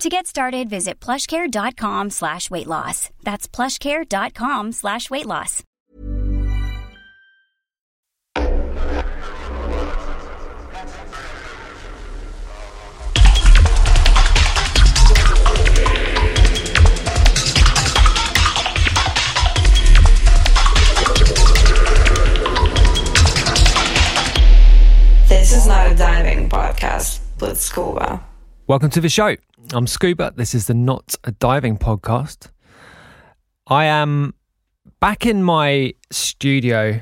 To get started, visit plushcare.com/weight-loss. That's plushcare.com/weight-loss. This is not a diving podcast, but Scuba. Welcome to the show. I'm Scuba. This is the Not a Diving podcast. I am back in my studio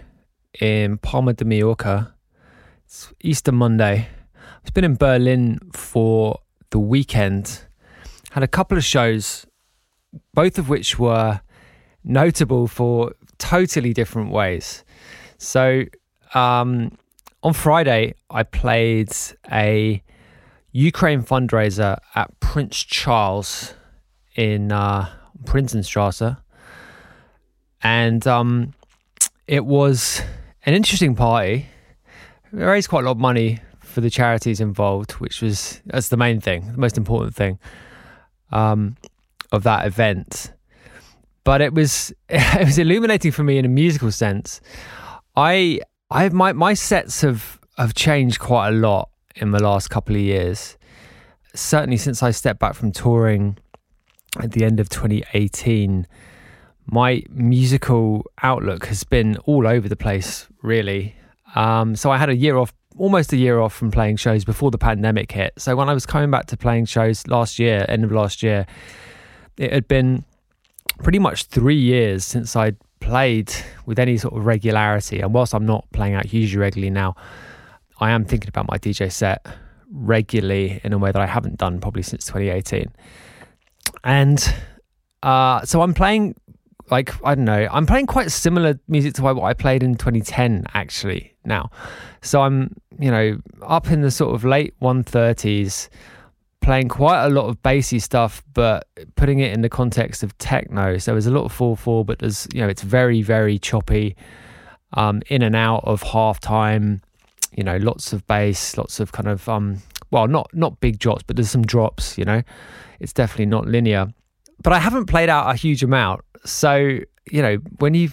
in Palma de Mallorca. It's Easter Monday. I've been in Berlin for the weekend. Had a couple of shows, both of which were notable for totally different ways. So on Friday, I played a Ukraine fundraiser at Prince Charles in Prinzenstrasse, and it was an interesting party. We raised quite a lot of money for the charities involved, which was the main thing, the most important thing of that event. But it was illuminating for me in a musical sense. My sets have changed quite a lot in the last couple of years, certainly since I stepped back from touring at the end of 2018. My musical outlook has been all over the place, really. So I had almost a year off from playing shows before the pandemic hit. So when I was coming back to playing shows end of last year, it had been pretty much 3 years since I'd played with any sort of regularity. And whilst I'm not playing out hugely regularly now, I am thinking about my DJ set regularly in a way that I haven't done probably since 2018. And so I'm playing, I'm playing quite similar music to what I played in 2010 actually now. So I'm, up in the sort of late 130s, playing quite a lot of bassy stuff, but putting it in the context of techno. So there's a lot of 4/4, but there's, it's very, very choppy, in and out of half time. Lots of bass, lots of kind of, not big drops, but there's some drops, It's definitely not linear. But I haven't played out a huge amount. So, when you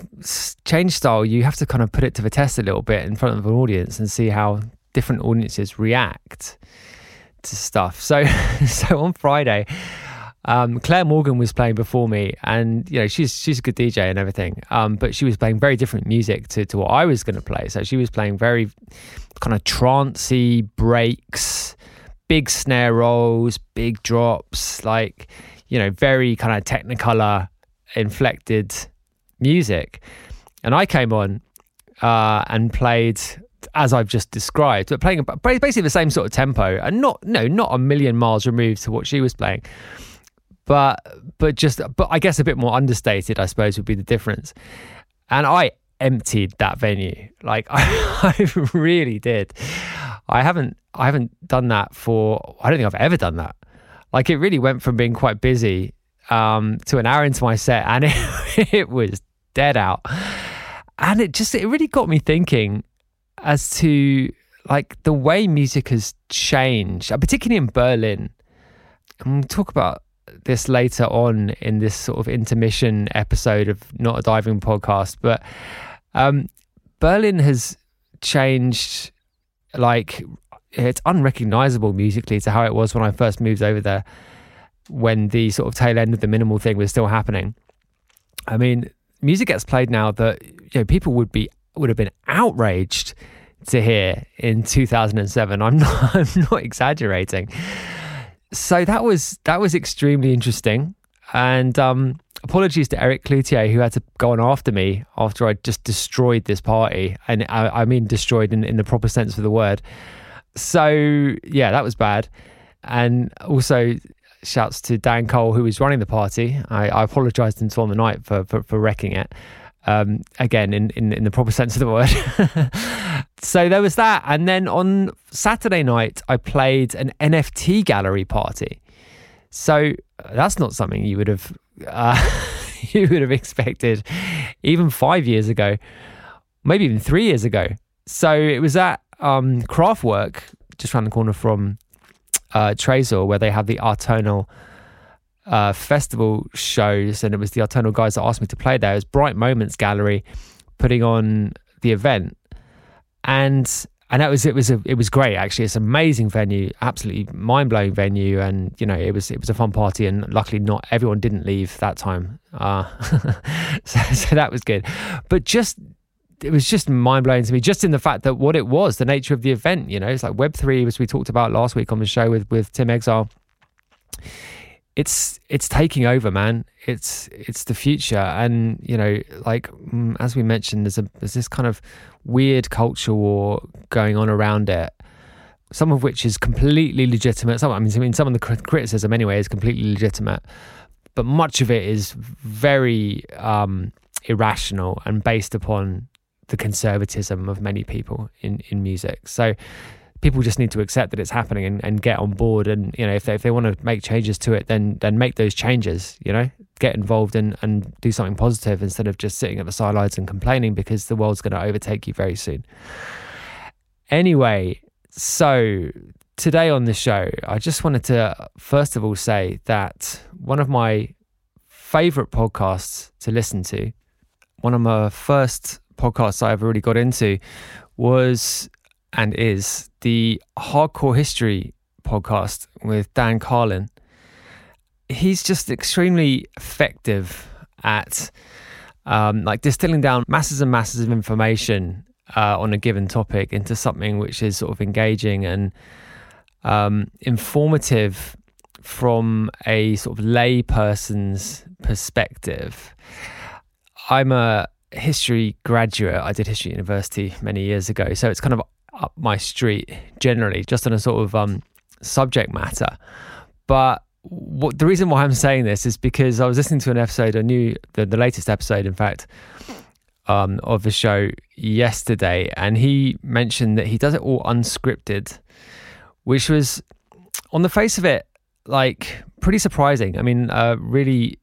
change style, you have to kind of put it to the test a little bit in front of an audience and see how different audiences react to stuff. So on Friday, Claire Morgan was playing before me, and she's a good DJ and everything, but she was playing very different music to what I was going to play. So she was playing very kind of trancey breaks, big snare rolls, big drops, very kind of technicolor inflected music. And I came on and played as I've just described, but playing basically the same sort of tempo, and not a million miles removed to what she was playing. But I guess a bit more understated, I suppose, would be the difference. And I emptied that venue, I really did. I haven't done that for, I don't think I've ever done that. It really went from being quite busy to an hour into my set, and it was dead out. And it really got me thinking as to like the way music has changed, particularly in Berlin. And we'll talk about this later on in this sort of intermission episode of Not a Diving Podcast, but Berlin has changed, like it's unrecognizable musically to how it was when I first moved over there, when the sort of tail end of the minimal thing was still happening. I mean, music gets played now that, you know, people would have been outraged to hear in 2007. I'm not exaggerating. So that was extremely interesting. And apologies to Eric Cloutier, who had to go on after me after I just destroyed this party. And I mean destroyed in the proper sense of the word. So yeah, that was bad. And also shouts to Dan Cole, who was running the party. I apologised to him on the night for wrecking it. Again, in the proper sense of the word. So there was that. And then on Saturday night, I played an NFT gallery party. So that's not something you would have expected even 5 years ago, maybe even 3 years ago. So it was at Craftwork, just around the corner from Trezor, where they have the Artonal festival shows, and it was the Artonal guys that asked me to play there. It was Bright Moments Gallery putting on the event, and it was great actually. It's an amazing venue, absolutely mind blowing venue, and you know it was a fun party, and luckily not everyone didn't leave that time, so that was good. But just it was just mind blowing to me, just in the fact that what it was, the nature of the event. You know, it's like Web3, as we talked about last week on the show with Tim Exile. It's taking over, man. It's the future, and you know, like as we mentioned, there's this kind of weird culture war going on around it. Some of which is completely legitimate. Some of the criticism anyway is completely legitimate, but much of it is very irrational and based upon the conservatism of many people in music. So people just need to accept that it's happening and get on board. And, you know, if they want to make changes to it, then make those changes, you know, get involved and do something positive instead of just sitting at the sidelines and complaining, because the world's going to overtake you very soon. Anyway, so today on the show, I just wanted to, first of all, say that one of my favorite podcasts to listen to, one of my first podcasts I've already got into was... and is the Hardcore History podcast with Dan Carlin. He's just extremely effective at like distilling down masses and masses of information on a given topic into something which is sort of engaging and informative from a sort of lay person's perspective. I'm a history graduate. I did history at university many years ago, so it's kind of up my street generally, just on a sort of subject matter. But the reason why I'm saying this is because I was listening to an episode, the latest episode in fact, of the show yesterday, and he mentioned that he does it all unscripted, which was on the face of it like pretty surprising. I mean, a really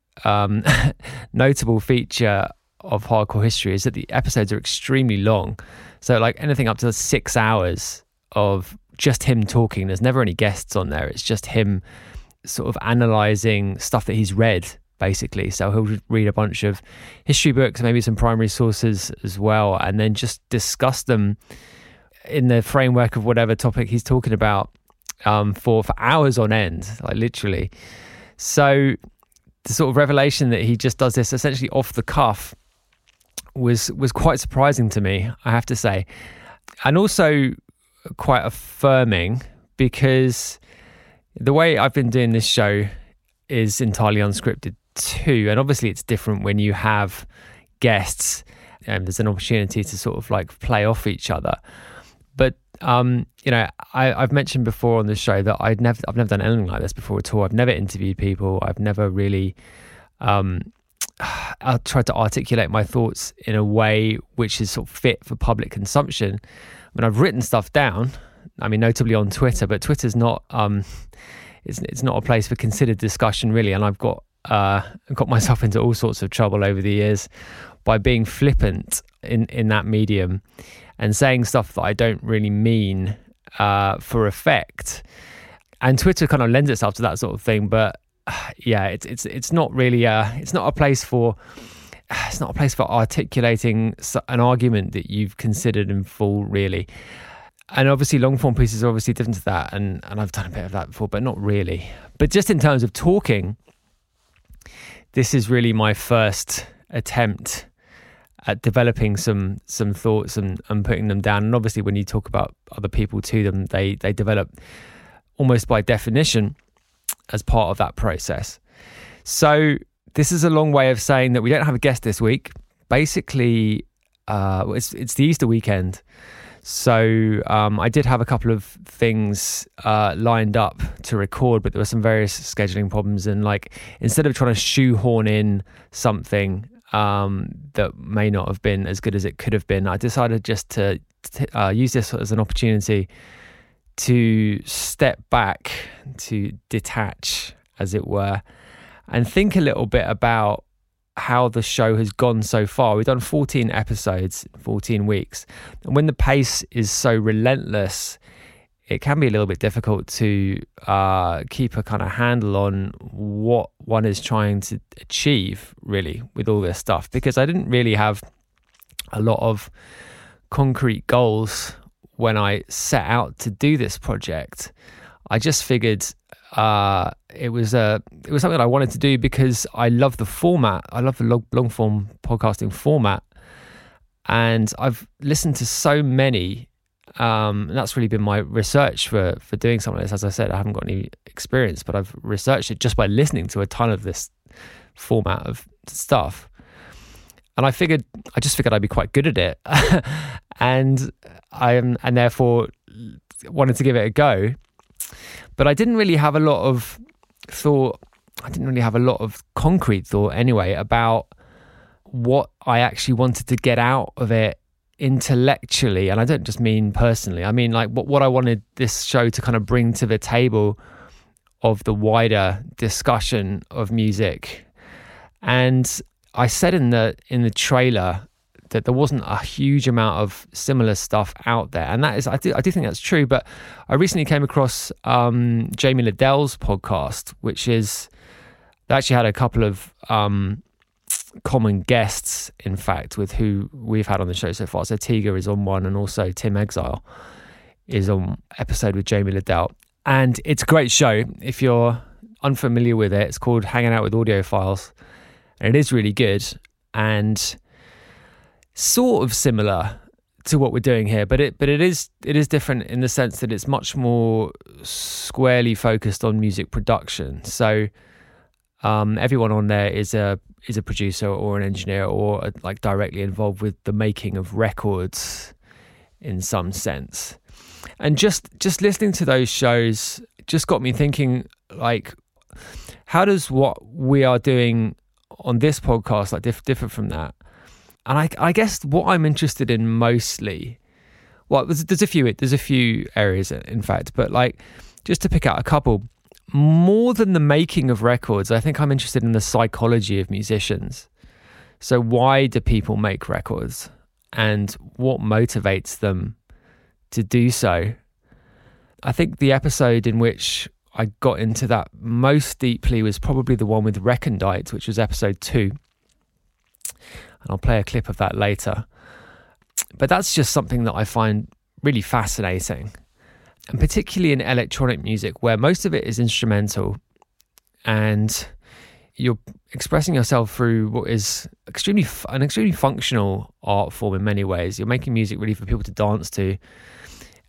notable feature of Hardcore History is that the episodes are extremely long. So like anything up to 6 hours of just him talking. There's never any guests on there. It's just him sort of analysing stuff that he's read, basically. So he'll read a bunch of history books, maybe some primary sources as well, and then just discuss them in the framework of whatever topic he's talking about for hours on end, like literally. So the sort of revelation that he just does this essentially off the cuff was quite surprising to me, I have to say, and also quite affirming, because the way I've been doing this show is entirely unscripted too, and obviously it's different when you have guests and there's an opportunity to sort of like play off each other. But you know, I've mentioned before on the show that I've never done anything like this before at all. I've never interviewed people. I've never really I tried to articulate my thoughts in a way which is sort of fit for public consumption. I mean, I've written stuff down, I mean, notably on Twitter, but Twitter's not, it's not a place for considered discussion really. And I've got myself into all sorts of trouble over the years by being flippant in that medium and saying stuff that I don't really mean for effect. And Twitter kind of lends itself to that sort of thing, but yeah, it's not really it's not a place for articulating an argument that you've considered in full, really. And obviously long form pieces are obviously different to that, and I've done a bit of that before, but not really. But just in terms of talking, this is really my first attempt at developing some thoughts and putting them down. And obviously when you talk about other people to them, they develop almost by definition as part of that process. So this is a long way of saying that we don't have a guest this week. Basically, it's the Easter weekend. So I did have a couple of things lined up to record, but there were some various scheduling problems. And like, instead of trying to shoehorn in something that may not have been as good as it could have been, I decided just to use this as an opportunity to step back, to detach, as it were, and think a little bit about how the show has gone so far. We've done 14 episodes, 14 weeks. And when the pace is so relentless, it can be a little bit difficult to keep a kind of handle on what one is trying to achieve, really, with all this stuff, because I didn't really have a lot of concrete goals when I set out to do this project. I just figured it was something I wanted to do because I love the format. I love the long form podcasting format, and I've listened to so many. And that's really been my research for doing something like this. As I said, I haven't got any experience, but I've researched it just by listening to a ton of this format of stuff. And I just figured I'd be quite good at it, and therefore wanted to give it a go. But I didn't really have a lot of thought. I didn't really have a lot of concrete thought anyway about what I actually wanted to get out of it intellectually. And I don't just mean personally. I mean like what I wanted this show to kind of bring to the table of the wider discussion of music. And I said in the trailer that there wasn't a huge amount of similar stuff out there. And that is, I do think that's true, but I recently came across Jamie Liddell's podcast, which is, they actually had a couple of common guests, in fact, with who we've had on the show so far. So Tiga is on one, and also Tim Exile is on episode with Jamie Liddell. And it's a great show. If you're unfamiliar with it, it's called Hanging Out with Audiophiles, and it is really good. And sort of similar to what we're doing here, but it is different in the sense that it's much more squarely focused on music production. So everyone on there is a producer or an engineer or like directly involved with the making of records in some sense. And just listening to those shows just got me thinking, like, how does what we are doing on this podcast like differ from that? And I guess what I'm interested in mostly, well, there's a few areas, in fact, but like, just to pick out a couple, more than the making of records, I think I'm interested in the psychology of musicians. So why do people make records, and what motivates them to do so? I think the episode in which I got into that most deeply was probably the one with Recondite, which was episode 2. And I'll play a clip of that later. But that's just something that I find really fascinating. And particularly in electronic music, where most of it is instrumental and you're expressing yourself through what is an extremely functional art form in many ways. You're making music really for people to dance to,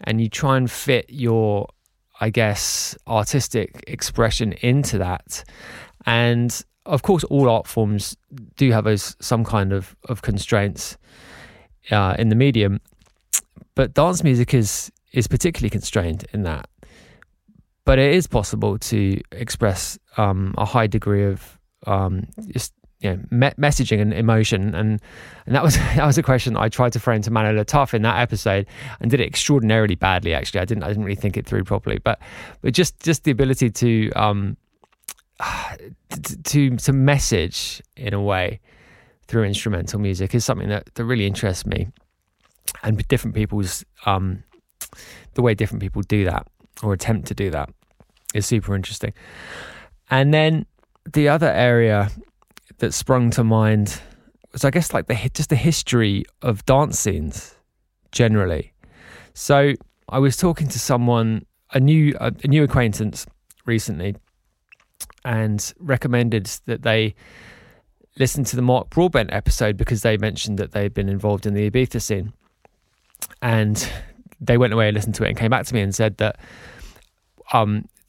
and you try and fit your, I guess, artistic expression into that. And of course, all art forms do have some kind of constraints in the medium, but dance music is particularly constrained in that. But it is possible to express a high degree of messaging and emotion, and that was a question I tried to frame to Mano Le Tough in that episode, and did it extraordinarily badly. Actually, I didn't really think it through properly, but just the ability to message in a way through instrumental music is something that really interests me, and different people's the way different people do that or attempt to do that is super interesting. And then the other area that sprung to mind was, I guess, like just the history of dance scenes generally. So I was talking to someone, a new acquaintance recently, and recommended that they listen to the Mark Broadbent episode because they mentioned that they'd been involved in the Ibiza scene. And they went away and listened to it and came back to me and said that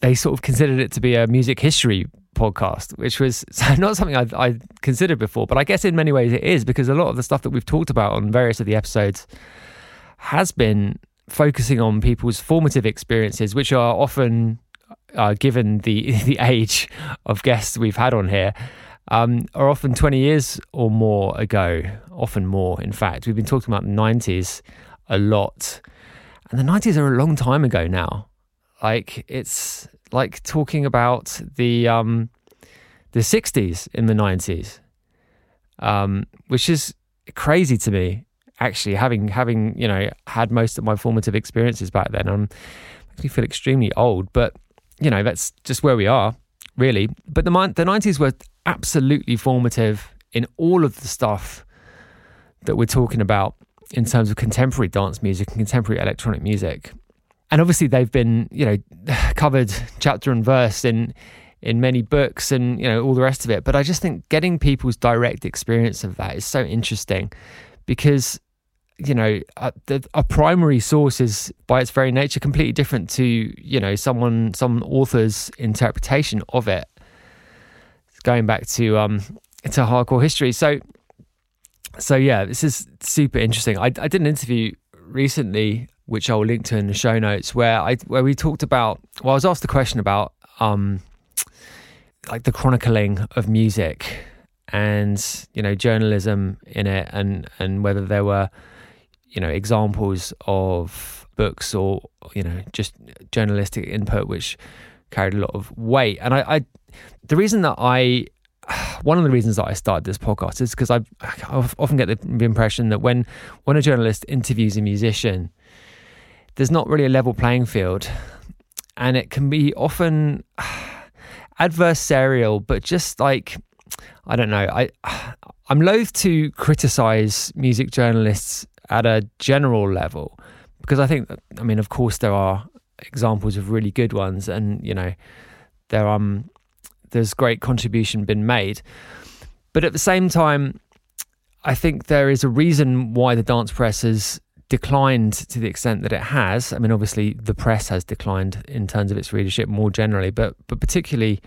they sort of considered it to be a music history podcast, which was not something I considered before, but I guess in many ways it is, because a lot of the stuff that we've talked about on various of the episodes has been focusing on people's formative experiences, which are often, given the age of guests we've had on here, are often 20 years or more ago, often more, in fact. We've been talking about the 90s a lot, and the 90s are a long time ago now. Like, it's like talking about the 60s in the 90s, which is crazy to me, actually, having you know, had most of my formative experiences back then. I actually feel extremely old, but you know, that's just where we are, really. But the 90s were absolutely formative in all of the stuff that we're talking about in terms of contemporary dance music and contemporary electronic music. And obviously they've been, you know, covered chapter and verse in many books and, you know, all the rest of it. But I just think getting people's direct experience of that is so interesting, because, you know, a primary source is by its very nature completely different to, you know, some author's interpretation of it. Going back to Hardcore History. So yeah, this is super interesting. I did an interview recently, which I will link to in the show notes, where we talked about, well, I was asked the question about like the chronicling of music and, you know, journalism in it, and whether there were, you know, examples of books or, you know, just journalistic input which carried a lot of weight. And one of the reasons that I started this podcast is because I often get the impression that when a journalist interviews a musician, there's not really a level playing field, and it can be often adversarial. But just like, I don't know, I'm loath to criticize music journalists at a general level, because I think that, I mean, of course there are examples of really good ones, and you know, there's great contribution been made. But at the same time, I think there is a reason why the dance press is declined to the extent that it has. I mean, obviously the press has declined in terms of its readership more generally, but particularly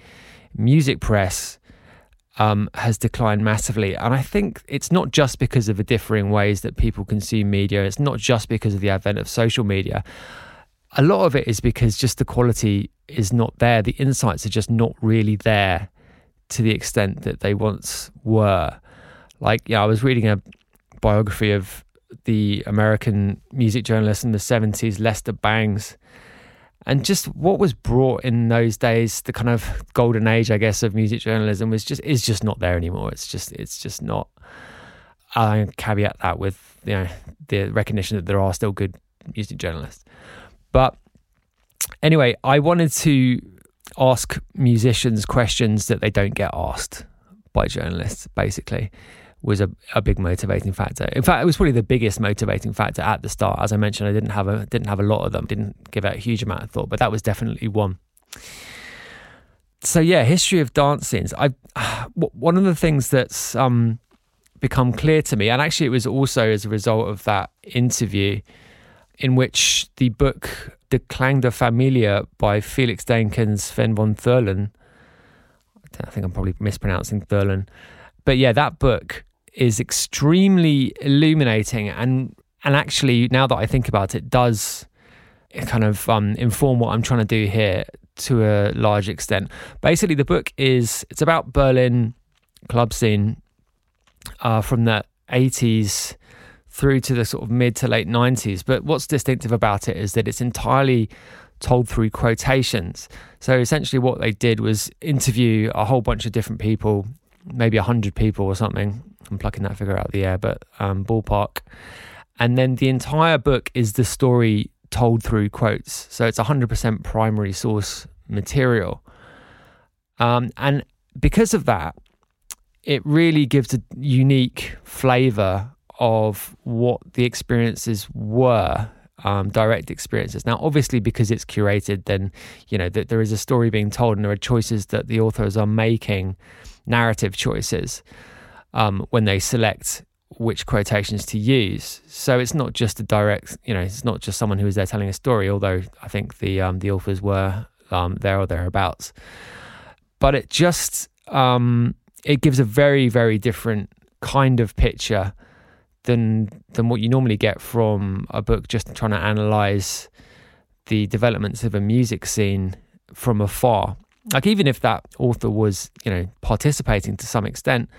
music press has declined massively. And I think it's not just because of the differing ways that people consume media. It's not just because of the advent of social media. A lot of it is because just the quality is not there. The insights are just not really there to the extent that they once were. Like, yeah, I was reading a biography of the American music journalist in the 70s, Lester Bangs, and just what was brought in those days, the kind of golden age, I guess, of music journalism is just not there anymore. It's just not. I caveat that with, you know, the recognition that there are still good music journalists. But anyway, I wanted to ask musicians questions that they don't get asked by journalists, basically. Was a big motivating factor. In fact, it was probably the biggest motivating factor at the start. As I mentioned, I didn't have a lot of them, didn't give it a huge amount of thought, but that was definitely one. So yeah, history of dance scenes. One of the things that's become clear to me, and actually it was also as a result of that interview, in which the book De Klang der Familie by Felix Dankens, Sven von Thurlen, I think I'm probably mispronouncing Thurlen, but yeah, that book is extremely illuminating, and actually, now that I think about it, does kind of inform what I'm trying to do here to a large extent. Basically, the book it's about Berlin club scene from the 80s through to the sort of mid to late 90s. But what's distinctive about it is that it's entirely told through quotations. So essentially, what they did was interview a whole bunch of different people, maybe 100 people or something, I'm plucking that figure out of the air, but ballpark. And then the entire book is the story told through quotes. So it's 100% primary source material. And because of that, it really gives a unique flavour of what the experiences were, direct experiences. Now, obviously, because it's curated, then, you know, that there is a story being told and there are choices that the authors are making, narrative choices, when they select which quotations to use. So it's not just a direct, you know, it's not just someone who is there telling a story, although I think the authors were there or thereabouts. But it just, it gives a very, very different kind of picture than what you normally get from a book just trying to analyse the developments of a music scene from afar. Like, even if that author was, you know, participating to some extent,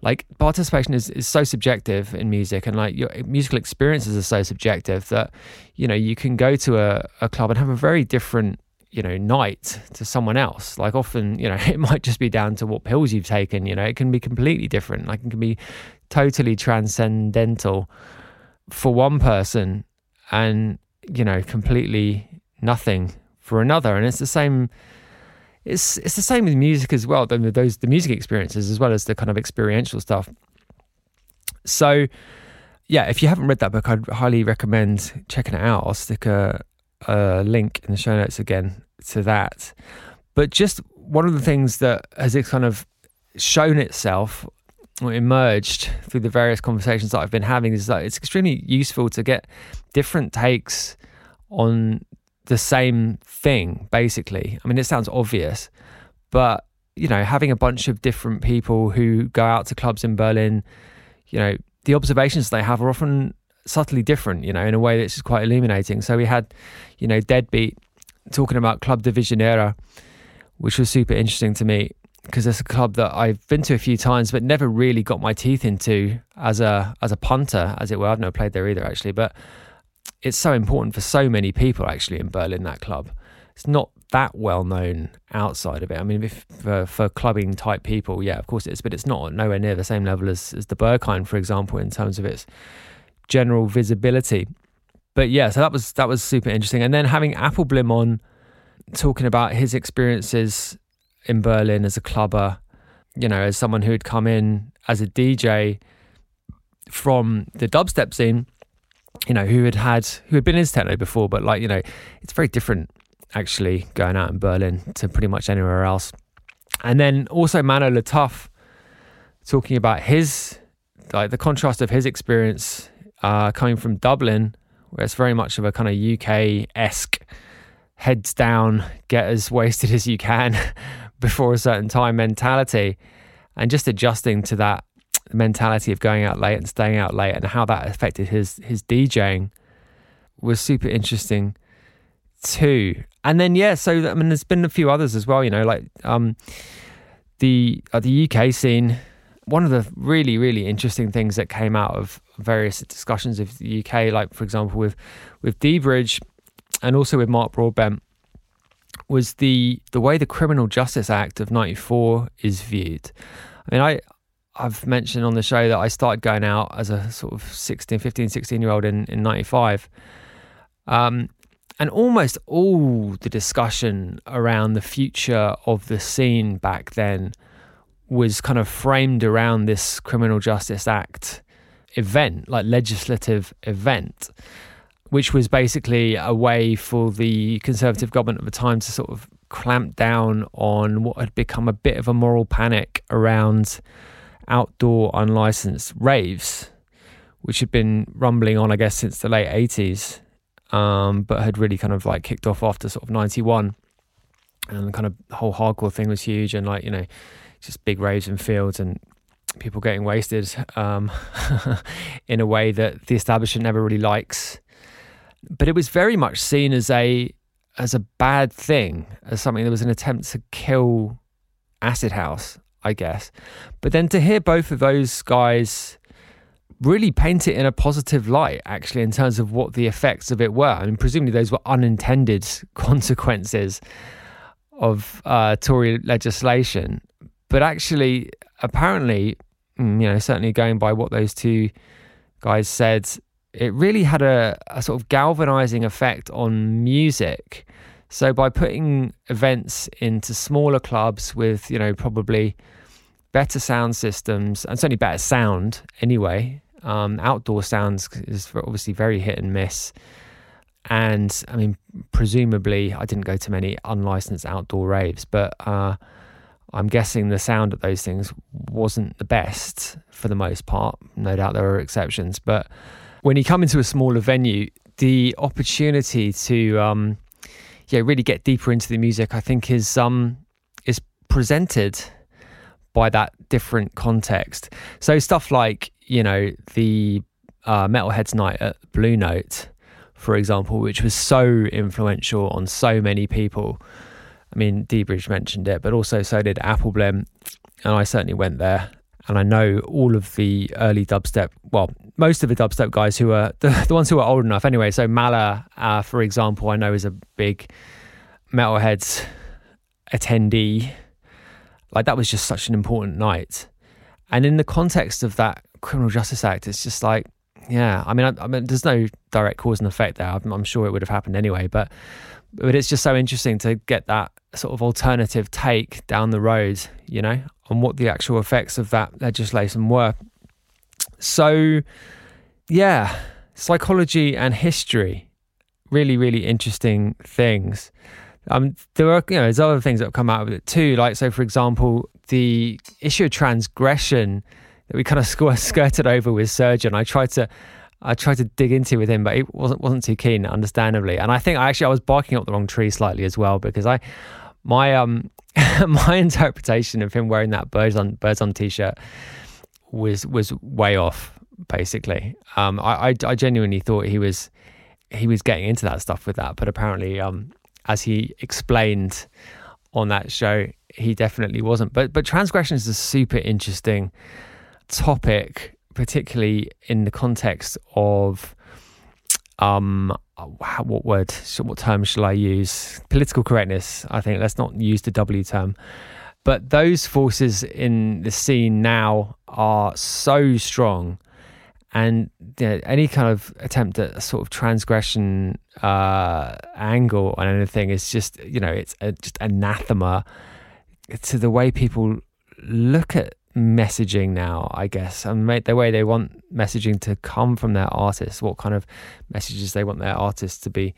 like, participation is so subjective in music, and like your musical experiences are so subjective that, you know, you can go to a club and have a very different, you know, night to someone else. Like, often, you know, it might just be down to what pills you've taken, you know, it can be completely different. Like, it can be totally transcendental for one person and, you know, completely nothing for another. And it's the same, it's the same with music as well, the music experiences as well as the kind of experiential stuff. So yeah, if you haven't read that book, I'd highly recommend checking it out. I'll stick a link in the show notes again to that. But just one of the things that has kind of shown itself or emerged through the various conversations that I've been having is that it's extremely useful to get different takes on the same thing, basically. I mean, it sounds obvious, but, you know, having a bunch of different people who go out to clubs in Berlin, you know, the observations they have are often subtly different, you know, in a way that's just quite illuminating. So we had, you know, Deadbeat talking about Club de Visionera, which was super interesting to me, because it's a club that I've been to a few times but never really got my teeth into as a punter, as it were. I've never played there either, actually, but it's so important for so many people, actually, in Berlin, that club. It's not that well known outside of it. I mean, if for clubbing type people, yeah, of course it is, but it's not nowhere near the same level as the Berghain, for example, in terms of its general visibility. But yeah, so that was super interesting. And then having Appleblim on talking about his experiences in Berlin as a clubber, you know, as someone who had come in as a DJ from the dubstep scene, you know, who had been into techno before, but, like, you know, it's very different actually going out in Berlin to pretty much anywhere else. And then also Mano Le Tough talking about his, like, the contrast of his experience coming from Dublin, where it's very much of a kind of UK-esque heads down, get as wasted as you can before a certain time mentality, and just adjusting to that mentality of going out late and staying out late, and how that affected his DJing was super interesting too. And then, yeah, so I mean, there's been a few others as well, you know, like the UK scene. One of the really, really interesting things that came out of various discussions of the UK, like, for example, with D Bridge and also with Mark Broadbent, was the way the Criminal Justice Act of 94 is viewed. I mean, I've mentioned on the show that I started going out as a sort of 16-year-old in 95. And almost all the discussion around the future of the scene back then was kind of framed around this Criminal Justice Act event, like legislative event, which was basically a way for the Conservative government at the time to sort of clamp down on what had become a bit of a moral panic around outdoor unlicensed raves, which had been rumbling on, I guess, since the late 80s, but had really kind of, like, kicked off after sort of 91. And the kind of whole hardcore thing was huge, and, like, you know, just big raves and fields and people getting wasted in a way that the establishment never really likes. But it was very much seen as a bad thing, as something that was an attempt to kill Acid House, I guess. But then to hear both of those guys really paint it in a positive light, actually, in terms of what the effects of it were. I mean, presumably those were unintended consequences of Tory legislation. But actually, apparently, you know, certainly going by what those two guys said, it really had a sort of galvanizing effect on music. So by putting events into smaller clubs with, you know, probably better sound systems, and certainly better sound anyway, outdoor sounds is obviously very hit and miss. And I mean, presumably, I didn't go to many unlicensed outdoor raves, but I'm guessing the sound at those things wasn't the best for the most part. No doubt there are exceptions, but when you come into a smaller venue, the opportunity to really get deeper into the music, I think, is presented by that different context. So stuff like, you know, the Metalheads night at Blue Note, for example, which was so influential on so many people. I mean, D Bridge mentioned it, but also so did Appleblim, and I certainly went there. And I know all of the early dubstep, well, most of the dubstep guys who are the ones who are old enough anyway. So Mala, for example, I know is a big Metalheads attendee. Like, that was just such an important night. And in the context of that Criminal Justice Act, it's just like, yeah, I mean, there's no direct cause and effect there. I'm sure it would have happened anyway, but it's just so interesting to get that sort of alternative take down the road, you know, on what the actual effects of that legislation were. So, yeah, psychology and history, really, really interesting things. There are, you know, there's other things that have come out of it too. Like, so for example, the issue of transgression that we kind of skirted over with Surgeon. I tried to dig into with him, but he wasn't too keen, understandably. And I think I was barking up the wrong tree slightly as well, because my interpretation of him wearing that birds on t-shirt was way off, basically. I genuinely thought he was getting into that stuff with that, but apparently, as he explained on that show, he definitely wasn't. But transgression is a super interesting topic, particularly in the context of what term shall I use? Political correctness, I think. Let's not use the W term. But those forces in the scene now are so strong, and you know, any kind of attempt at a sort of transgression angle on anything is just, you know, it's just anathema to the way people look at messaging now, I guess, and the way they want messaging to come from their artists, what kind of messages they want their artists to be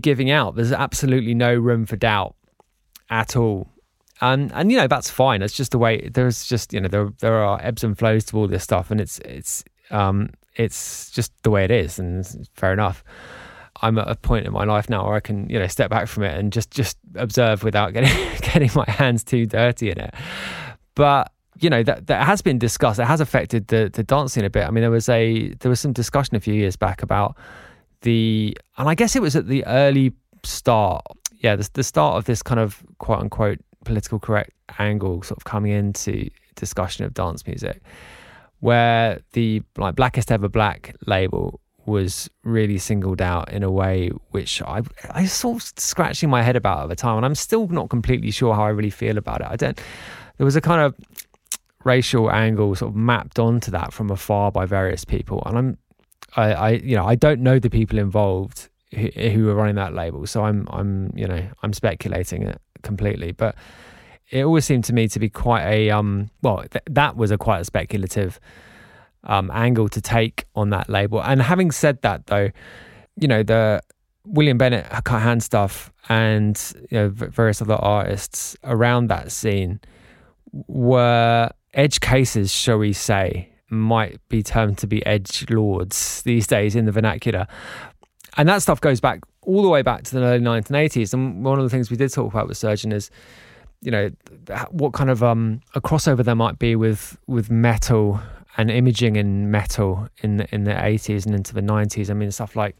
giving out. There's absolutely no room for doubt at all, and you know, that's fine. It's just the way. There's just, you know, there are ebbs and flows to all this stuff, and it's just the way it is, and fair enough. I'm at a point in my life now where I can, you know, step back from it and just observe without getting my hands too dirty in it. But you know, that has been discussed. It has affected the dancing a bit. I mean, there was some discussion a few years back about and I guess it was at the early start, the start of this kind of quote unquote political correct angle sort of coming into discussion of dance music, where the like Blackest Ever Black label was really singled out in a way which I sort of scratching my head about at the time, and I'm still not completely sure how I really feel about it. There was a kind of racial angle sort of mapped onto that from afar by various people, and I you know, I don't know the people involved who were running that label, so I'm you know, I'm speculating it completely, but it always seemed to me to be quite a that was quite a speculative angle to take on that label. And having said that, though, you know, the William Bennett Cut Hand stuff and, you know, various other artists around that scene were edge cases, shall we say, might be termed to be edge lords these days in the vernacular. And that stuff goes back all the way back to the early 1980s. And one of the things we did talk about with Surgeon is, you know, what kind of a crossover there might be with metal and imaging in metal in the 80s and into the 90s. I mean, stuff like,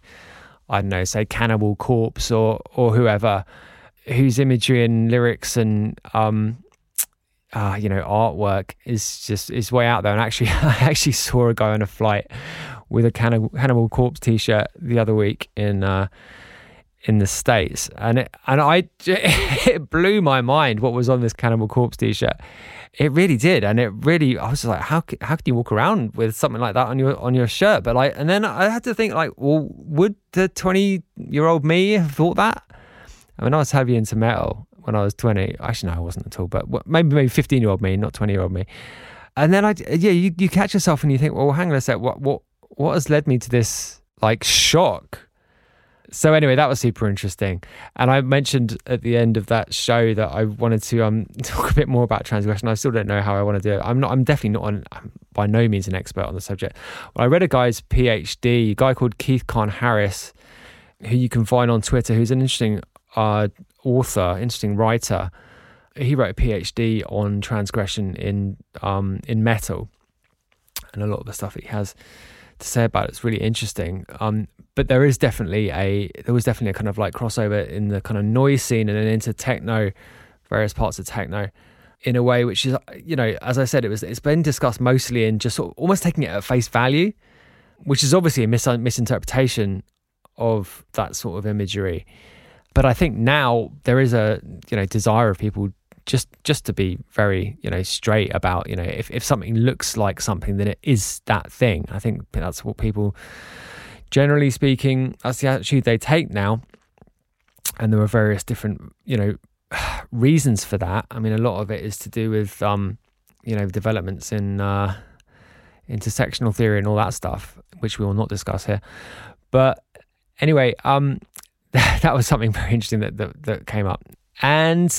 I don't know, say Cannibal Corpse or whoever, whose imagery and lyrics and you know, artwork is way out there. And actually, I saw a guy on a flight with a Cannibal Corpse t-shirt the other week in the States, and it blew my mind what was on this Cannibal Corpse t-shirt. It really did, and it really, I was just like, how can you walk around with something like that on your shirt? But like, and then I had to think like, well, would the 20-year-old me have thought that? I mean, I was heavy into metal when I was 20. Actually, no, I wasn't at all, but maybe 15-year-old me, not 20-year-old me. And then you catch yourself and you think, well, hang on a sec, what has led me to this like shock? So anyway, that was super interesting. And I mentioned at the end of that show that I wanted to talk a bit more about transgression. I still don't know how I want to do it. I'm by no means an expert on the subject. Well, I read a guy's PhD, a guy called Keith Kahn Harris, who you can find on Twitter, who's an interesting author, interesting writer. He wrote a PhD on transgression in metal. And a lot of the stuff that he has to say about it's really interesting, but there was definitely a kind of like crossover in the kind of noise scene and then into techno, various parts of techno, in a way which is, you know, as I said, it's been discussed mostly in just sort of almost taking it at face value, which is obviously a misinterpretation of that sort of imagery. But I think now there is a, you know, desire of people just to be very, you know, straight about, you know, if something looks like something, then it is that thing. I think that's what people, generally speaking, that's the attitude they take now. And there are various different, you know, reasons for that. I mean, a lot of it is to do with, you know, developments in intersectional theory and all that stuff, which we will not discuss here. But anyway, that was something very interesting that came up. And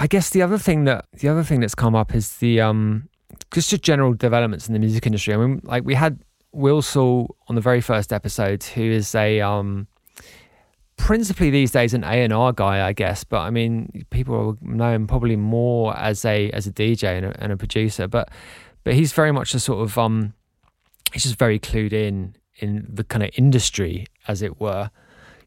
I guess the other thing that's come up is the just general developments in the music industry. I mean, like, we had Will Saul on the very first episode, who is a principally these days an A&R guy, I guess. But I mean, people know him probably more as a DJ and a producer. But he's very much a sort of he's just very clued in the kind of industry, as it were.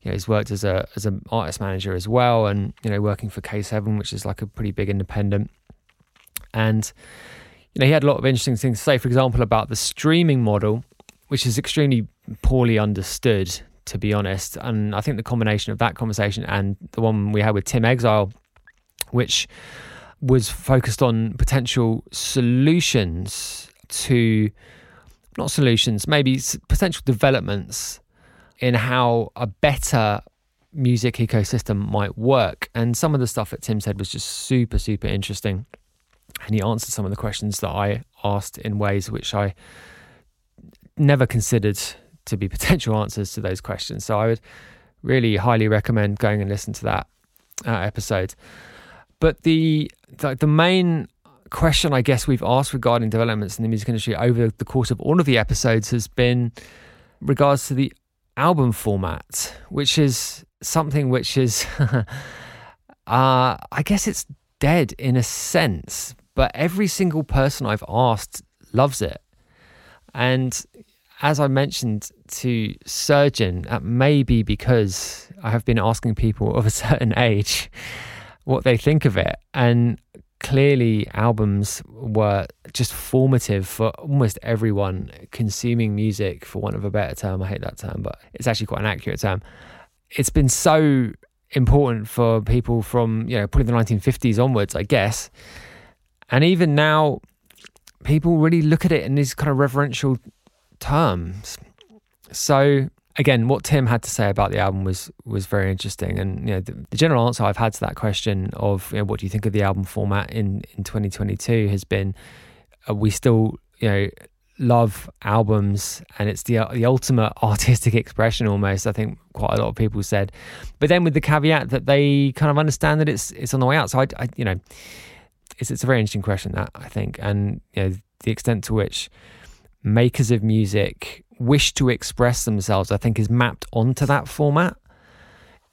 You know, he's worked as an artist manager as well, and, you know, working for K7, which is like a pretty big independent. And, you know, he had a lot of interesting things to say, for example, about the streaming model, which is extremely poorly understood, to be honest. And I think the combination of that conversation and the one we had with Tim Exile, which was focused on potential potential developments in how a better music ecosystem might work. And some of the stuff that Tim said was just super, super interesting. And he answered some of the questions that I asked in ways which I never considered to be potential answers to those questions. So I would really highly recommend going and listen to that episode. But the main question, I guess, we've asked regarding developments in the music industry over the course of all of the episodes has been regards to the album format, which is something which is I guess it's dead in a sense, but every single person I've asked loves it. And as I mentioned to Surgeon, that may be because I have been asking people of a certain age what they think of it, and clearly albums were just formative for almost everyone consuming music, for want of a better term. I hate that term, but it's actually quite an accurate term. It's been so important for people from, you know, probably the 1950s onwards, I guess. And even now, people really look at it in these kind of reverential terms. So again, what Tim had to say about the album was very interesting. And, you know, the general answer I've had to that question of, you know, what do you think of the album format in 2022 has been, we still, you know, love albums, and it's the ultimate artistic expression almost, I think quite a lot of people said. But then with the caveat that they kind of understand that it's on the way out. So I you know, it's a very interesting question, that, I think. And, you know, the extent to which makers of music wish to express themselves, I think, is mapped onto that format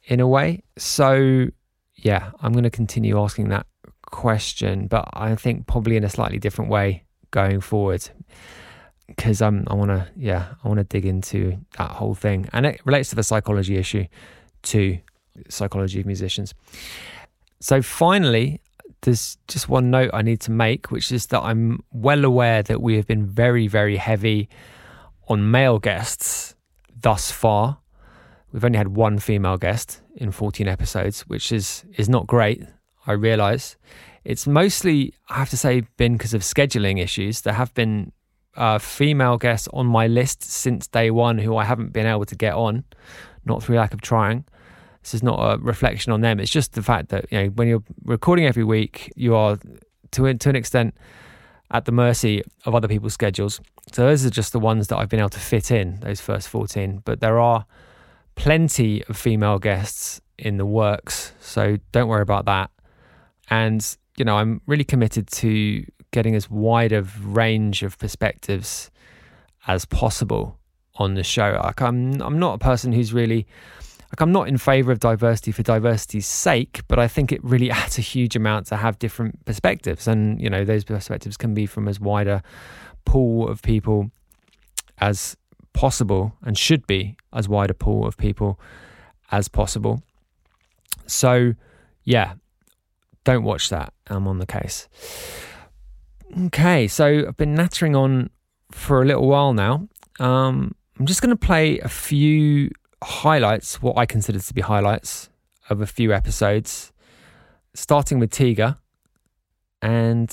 in a way. So yeah, I'm going to continue asking that question, but I think probably in a slightly different way going forward, because I want to dig into that whole thing, and it relates to the psychology issue too, psychology of musicians. So finally, there's just one note I need to make, which is that I'm well aware that we have been very, very heavy on male guests thus far. We've only had one female guest in 14 episodes, which is not great, I realise. It's mostly, I have to say, been because of scheduling issues. There have been female guests on my list since day one who I haven't been able to get on, not through lack of trying. This is not a reflection on them. It's just the fact that, you know, when you're recording every week, you are to an extent at the mercy of other people's schedules. So those are just the ones that I've been able to fit in, those first 14. But there are plenty of female guests in the works, so don't worry about that. And, you know, I'm really committed to getting as wide a range of perspectives as possible on the show. Like, I'm not a person who's really... Like, I'm not in favour of diversity for diversity's sake, but I think it really adds a huge amount to have different perspectives. And, you know, those perspectives can be from as wide a pool of people as possible, and should be as wide a pool of people as possible. So, yeah, don't watch that. I'm on the case. Okay, so I've been nattering on for a little while now. I'm just going to play a few... highlights, what I consider to be highlights of a few episodes, starting with Tiga. And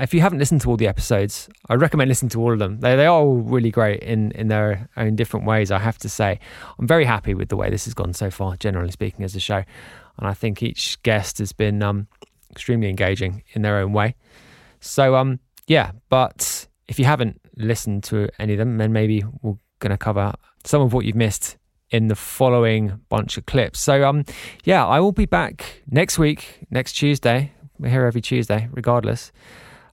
if you haven't listened to all the episodes, I recommend listening to all of them. They are all really great in their own different ways, I have to say. I'm very happy with the way this has gone so far, generally speaking, as a show. And I think each guest has been extremely engaging in their own way. So, yeah, but if you haven't listened to any of them, then maybe we're going to cover some of what you've missed in the following bunch of clips. So, yeah, I will be back next week, next Tuesday. We're here every Tuesday, regardless,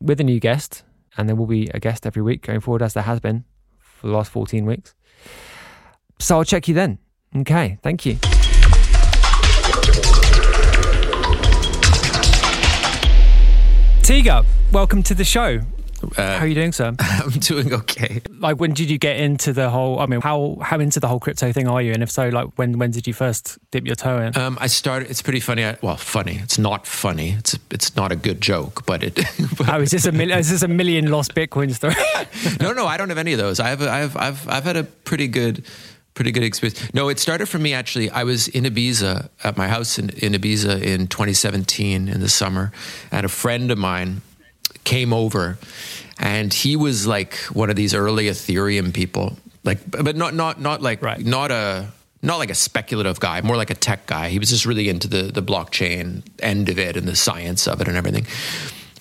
with a new guest. And there will be a guest every week going forward, as there has been for the last 14 weeks. So I'll check you then. Okay, thank you. Tiga, welcome to the show. How are you doing, sir? I'm doing okay. Like, when did you get into the whole... I mean, how into the whole crypto thing are you? And if so, like, when did you first dip your toe in? I started... It's pretty funny. Funny. It's not funny. It's not a good joke, but it... Is this a million lost Bitcoin story? No, I don't have any of those. I've had a pretty good experience. No, it started for me, actually. I was in Ibiza, at my house in Ibiza in 2017, in the summer, and a friend of mine came over, and he was like one of these early Ethereum people, like, but not like, right, not like a speculative guy, more like a tech guy. He was just really into the blockchain end of it and the science of it and everything.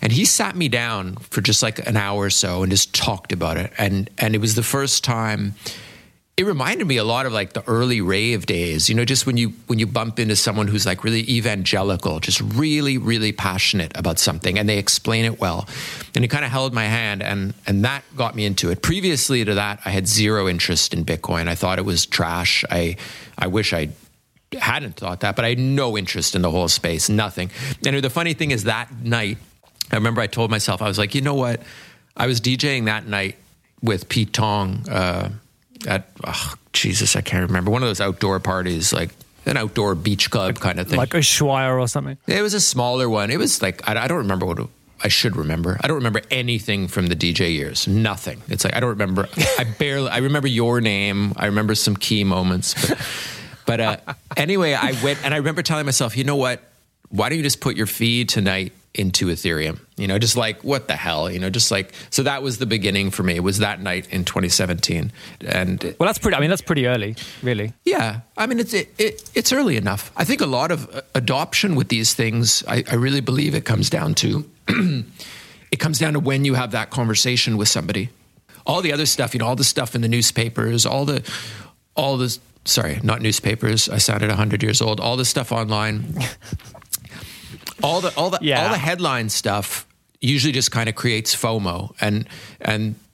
And he sat me down for just like an hour or so and just talked about it. And it was the first time. It reminded me a lot of like the early rave days, you know, just when you bump into someone who's like really evangelical, just really, really passionate about something, and they explain it well. And it kind of held my hand, and that got me into it. Previously to that, I had zero interest in Bitcoin. I thought it was trash. I wish I hadn't thought that, but I had no interest in the whole space, nothing. And the funny thing is, that night, I remember I told myself, I was like, you know what? I was DJing that night with Pete Tong, I can't remember, one of those outdoor parties, like an outdoor beach club kind of thing, like a Schweier or something. It was a smaller one. It was like, I don't remember what I should remember. I don't remember anything from the DJ years. Nothing. It's like, I don't remember. I remember your name. I remember some key moments. But anyway, I went, and I remember telling myself, you know what? Why don't you just put your feed tonight into Ethereum, you know, just like, what the hell, you know, just like, so that was the beginning for me. It was that night in 2017. And well, that's pretty early, really. Yeah. I mean, it's early enough. I think a lot of adoption with these things, I really believe it comes down to, it comes down to when you have that conversation with somebody. All the other stuff, you know, all the stuff in the newspapers, sorry, not newspapers. I sounded 100 years old. All the stuff online, all the headline stuff usually just kind of creates FOMO, and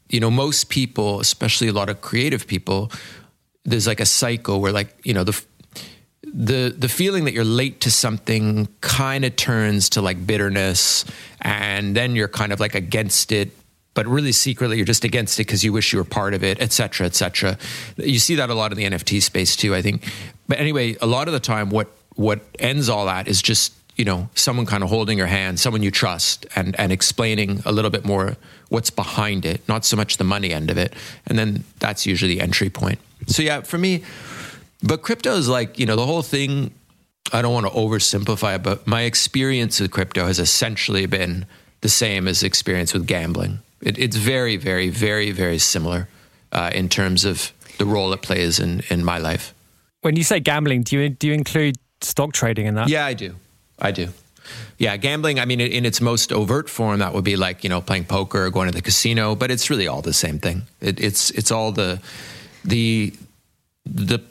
you know, most people, especially a lot of creative people, there's like a cycle where, like, you know, the feeling that you're late to something kind of turns to like bitterness, and then you're kind of like against it, but really secretly you're just against it because you wish you were part of it, et cetera, et cetera. You see that a lot in the NFT space too, I think. But anyway, a lot of the time, what ends all that is just, you know, someone kind of holding your hand, someone you trust, and explaining a little bit more what's behind it, not so much the money end of it. And then that's usually the entry point. So yeah, for me, But crypto is like, you know, the whole thing, I don't want to oversimplify, but my experience with crypto has essentially been the same as experience with gambling. It's very, very, very, very similar in terms of the role it plays in my life. When you say gambling, do you include stock trading in that? Yeah, I do. Yeah, gambling, I mean, in its most overt form, that would be like, you know, playing poker or going to the casino, but it's really all the same thing. It's all the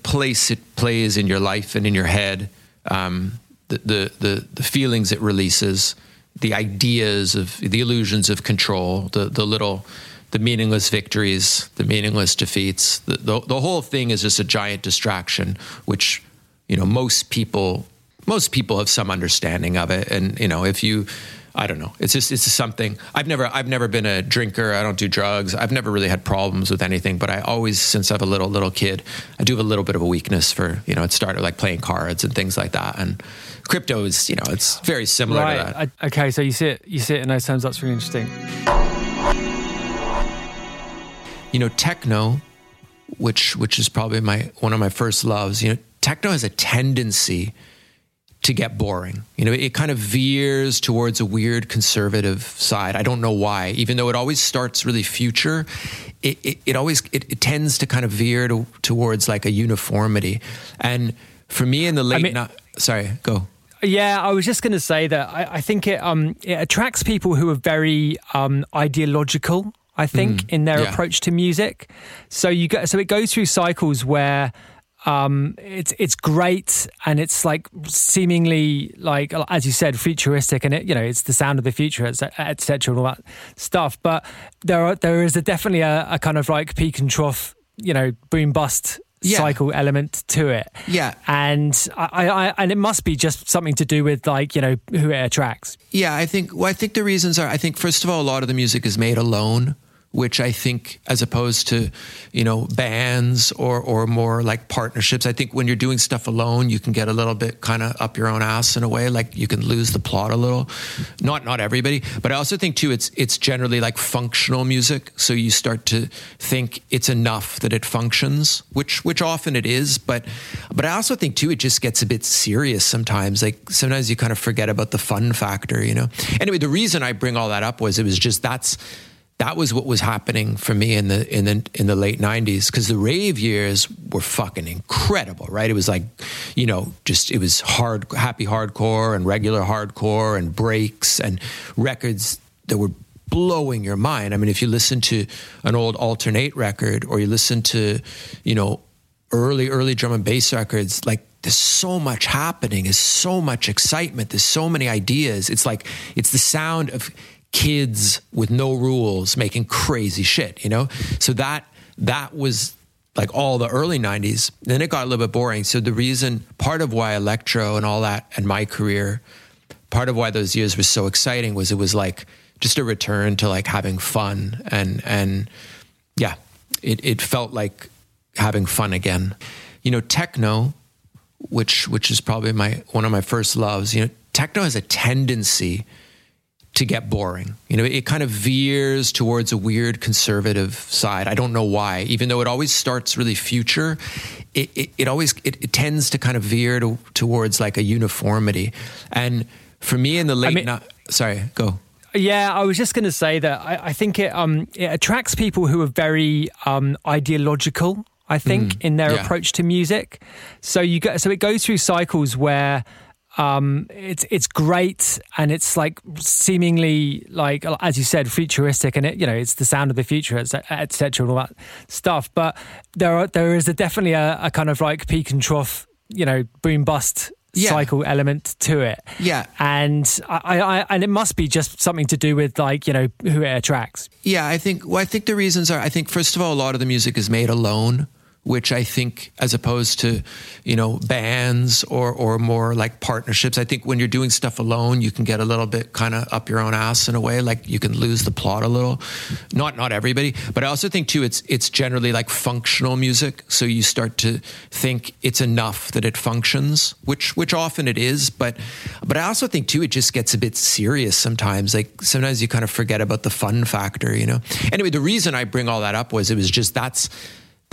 place it plays in your life and in your head, the feelings it releases, the ideas of the illusions of control, the meaningless victories, the meaningless defeats. The whole thing is just a giant distraction, which, you know, most people have some understanding of it. And, you know, if you, I don't know, it's just something. I've never been a drinker. I don't do drugs. I've never really had problems with anything, but I always, since I was a little kid, I do have a little bit of a weakness for, you know, it started like playing cards and things like that. And crypto is, you know, it's very similar to that. Okay. So you see it in those terms. That's really interesting. You know, techno, which is probably one of my first loves, you know, techno has a tendency to get boring. You know, it kind of veers towards a weird conservative side. I don't know why, even though it always starts really future, it always tends to kind of veer towards like a uniformity. And for me in the late... sorry, go. Yeah, I was just going to say that I think it attracts people who are very ideological, I think, in their approach to music. So it goes through cycles where it's great and it's like seemingly like, as you said, futuristic, and it, you know, it's the sound of the future, etc., and all that stuff. But there is definitely a kind of like peak and trough, you know, boom bust cycle element to it. Yeah, and I it must be just something to do with like, you know, who it attracts. Yeah, I think the reasons are, I think first of all, a lot of the music is made alone, which I think, as opposed to, you know, bands or more like partnerships, I think when you're doing stuff alone, you can get a little bit kind of up your own ass in a way, like you can lose the plot a little. Not everybody, but I also think too, it's generally like functional music. So you start to think it's enough that it functions, which often it is, but I also think too, it just gets a bit serious sometimes. Like sometimes you kind of forget about the fun factor, you know? Anyway, the reason I bring all that up was it was just, that was what was happening for me in the late 90s, because the rave years were fucking incredible, right? It was like, you know, just it was hard, happy hardcore and regular hardcore and breaks and records that were blowing your mind. I mean, if you listen to an old alternate record or you listen to, you know, early drum and bass records, like there's so much happening, there's so much excitement, there's so many ideas. It's like, it's the sound of kids with no rules making crazy shit, you know? So that was like all the early 90s. Then it got a little bit boring. So the reason, part of why electro and all that and my career, part of why those years were so exciting was it was like just a return to like having fun and yeah, it felt like having fun again. You know, techno, which is probably one of my first loves, you know, techno has a tendency to get boring. You know, it kind of veers towards a weird conservative side. I don't know why, even though it always starts really future, it always tends to kind of veer towards like a uniformity. And for me in the late... sorry, go. Yeah, I was just going to say that I think it attracts people who are very ideological, I think, in their approach to music. So it goes through cycles where it's great and it's like seemingly like, as you said, futuristic, and it, you know, it's the sound of the future, etc., and all that stuff. But there is definitely a kind of like peak and trough, you know, boom bust cycle element to it. Yeah, and I it must be just something to do with like, you know, who it attracts. Yeah, I think the reasons are, I think first of all, a lot of the music is made alone, which I think, as opposed to, you know, bands or more like partnerships, I think when you're doing stuff alone, you can get a little bit kind of up your own ass in a way, like you can lose the plot a little. Not everybody, but I also think too, it's generally like functional music. So you start to think it's enough that it functions, which often it is, but I also think too, it just gets a bit serious sometimes. Like sometimes you kind of forget about the fun factor, you know? Anyway, the reason I bring all that up was it was just,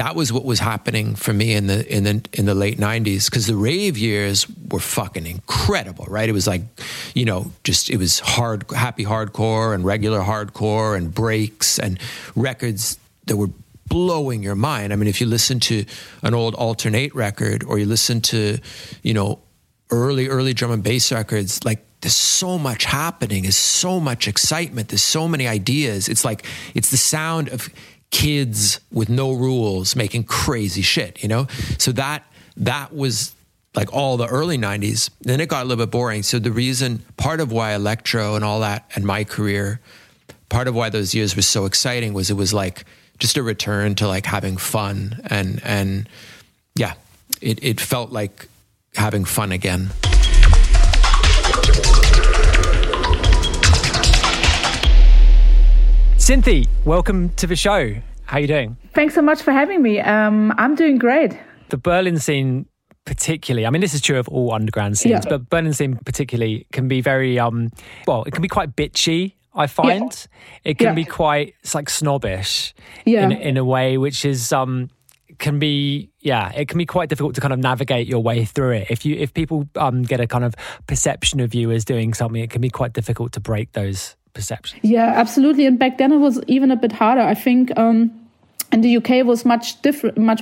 that was what was happening for me in the late 90s, because the rave years were fucking incredible, right? It was like, you know, just it was hard, happy hardcore and regular hardcore and breaks and records that were blowing your mind. I mean, if you listen to an old alternate record or you listen to, you know, early drum and bass records, like there's so much happening, there's so much excitement, there's so many ideas. It's like, it's the sound of kids with no rules making crazy shit, you know? So that was like all the early 90s. Then it got a little bit boring. So the reason, part of why electro and all that and my career, part of why those years were so exciting was it was like just a return to like having fun and yeah, it felt like having fun again. Cynthia, welcome to the show. How are you doing? Thanks so much for having me. I'm doing great. The Berlin scene particularly, I mean, this is true of all underground scenes, but Berlin scene particularly can be very, well, it can be quite bitchy, I find. Yeah. It can be quite, it's like snobbish in a way, which is, can be, it can be quite difficult to kind of navigate your way through it. If people get a kind of perception of you as doing something, it can be quite difficult to break those perceptions. Yeah, absolutely. And back then it was even a bit harder. I think in the UK it was much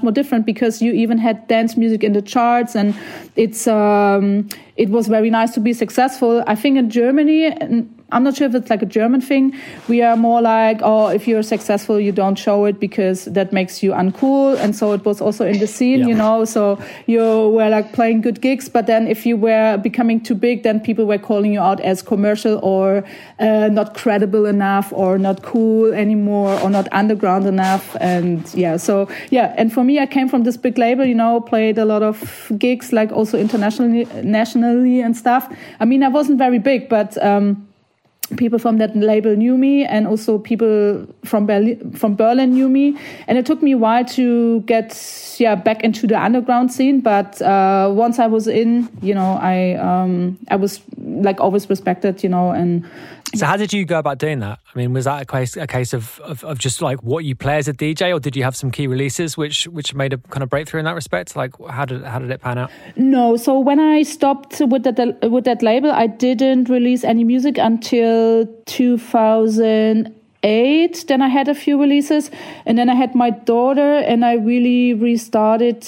more different because you even had dance music in the charts, and it's it was very nice to be successful. I think in Germany, and I'm not sure if it's like a German thing, we are more like, oh, if you're successful, you don't show it because that makes you uncool. And so it was also in the scene, you know, so you were like playing good gigs. But then if you were becoming too big, then people were calling you out as commercial or not credible enough or not cool anymore or not underground enough. And and for me, I came from this big label, you know, played a lot of gigs, like also internationally, nationally and stuff. I mean, I wasn't very big, but people from that label knew me, and also people from Berlin knew me. And it took me a while to get back into the underground scene. But once I was in, you know, I was like always respected, you know. And so how did you go about doing that? I mean, was that a case of just like what you play as a DJ, or did you have some key releases which made a kind of breakthrough in that respect? Like how did it pan out? No, so when I stopped with that label, I didn't release any music until 2008. Then I had a few releases, and then I had my daughter, and I really restarted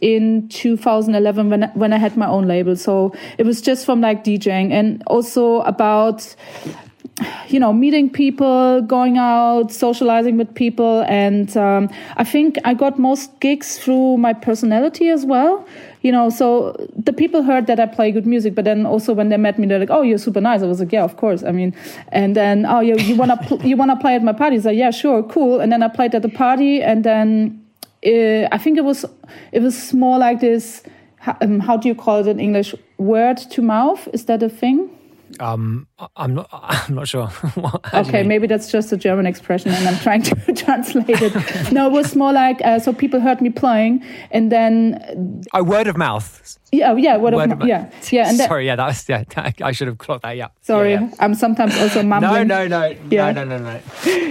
in 2011 when I had my own label. So it was just from like DJing and also about, you know, meeting people, going out, socializing with people. And I think I got most gigs through my personality as well. You know, so the people heard that I play good music, but then also when they met me, they're like, "Oh, you're super nice." I was like, "Yeah, of course." I mean, and then, "Oh, you wanna play at my party?" So, "Yeah, sure, cool." And then I played at the party, and then I think it was more like this. How do you call it in English? Word to mouth, is that a thing? I'm not sure. Okay, maybe that's just a German expression and I'm trying to translate it. No, it was more like, so people heard me playing, and then... Oh, word of mouth. Yeah, word of mouth. Yeah. And sorry, that was... Yeah, I should have clocked that, yeah. Sorry, yeah. I'm sometimes also mumbling. No. Yeah. No.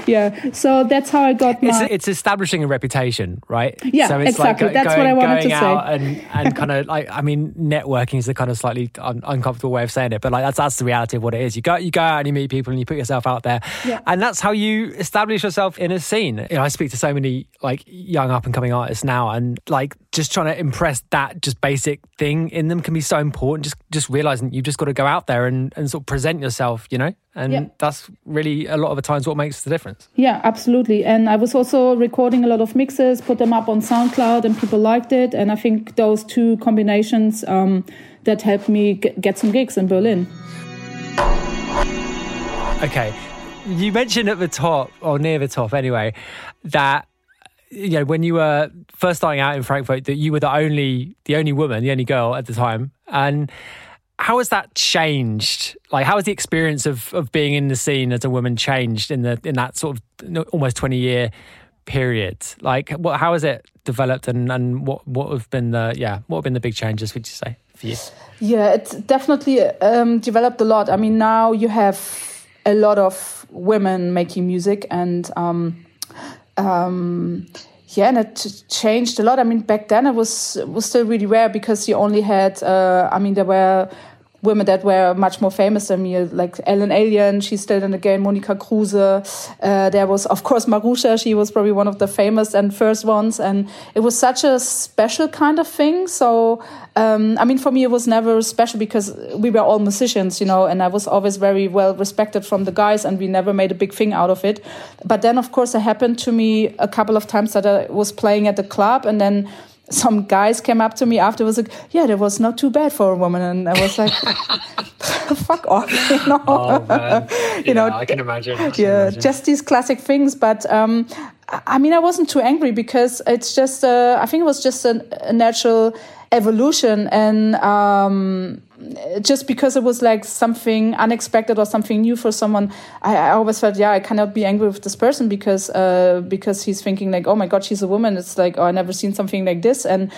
Yeah, so that's how I got my... It's establishing a reputation, right? Yeah, so it's exactly. Like that's what I wanted to say. And kind of, like, I mean, networking is the kind of slightly uncomfortable way of saying it, but like that's the reality of what it is. You go out and you meet people and you put yourself out there, and that's how you establish yourself in a scene. You know, I speak to so many like young up and coming artists now, and like just trying to impress that just basic thing in them can be so important. Just realizing you've just got to go out there and sort of present yourself, you know. And that's really a lot of the times what makes the difference. Yeah, absolutely. And I was also recording a lot of mixes, put them up on SoundCloud, and people liked it. And I think those two combinations that helped me get some gigs in Berlin. Okay, you mentioned at the top, or near the top anyway, that, you know, when you were first starting out in Frankfurt, that you were the only woman, the only girl at the time. And how has that changed? Like, how has the experience of being in the scene as a woman changed in that sort of almost 20-year period? Like, how has it developed, and what have been the big changes, would you say, for you? Yeah, it's definitely developed a lot. I mean, now you have a lot of women making music, and yeah, and it changed a lot. I mean, back then it was still really rare because you only had, there were women that were much more famous than me, like Ellen Alien, she's still in the game, Monica Kruse. There was, of course, Marusha, she was probably one of the famous and first ones. And it was such a special kind of thing. So, for me, it was never special because we were all musicians, and I was always very well respected from the guys and we never made a big thing out of it. But then, of course, it happened to me a couple of times that I was playing at the club and then some guys came up to me afterwards like, yeah, that was not too bad for a woman. And I was like, fuck off. Oh, man. I can imagine. Just these classic things. But I wasn't too angry because it's just, I think it was just a natural evolution. And just because it was like something unexpected or something new for someone, I always felt, I cannot be angry with this person because he's thinking like, oh my God, she's a woman. It's like, oh, I never seen something like this. And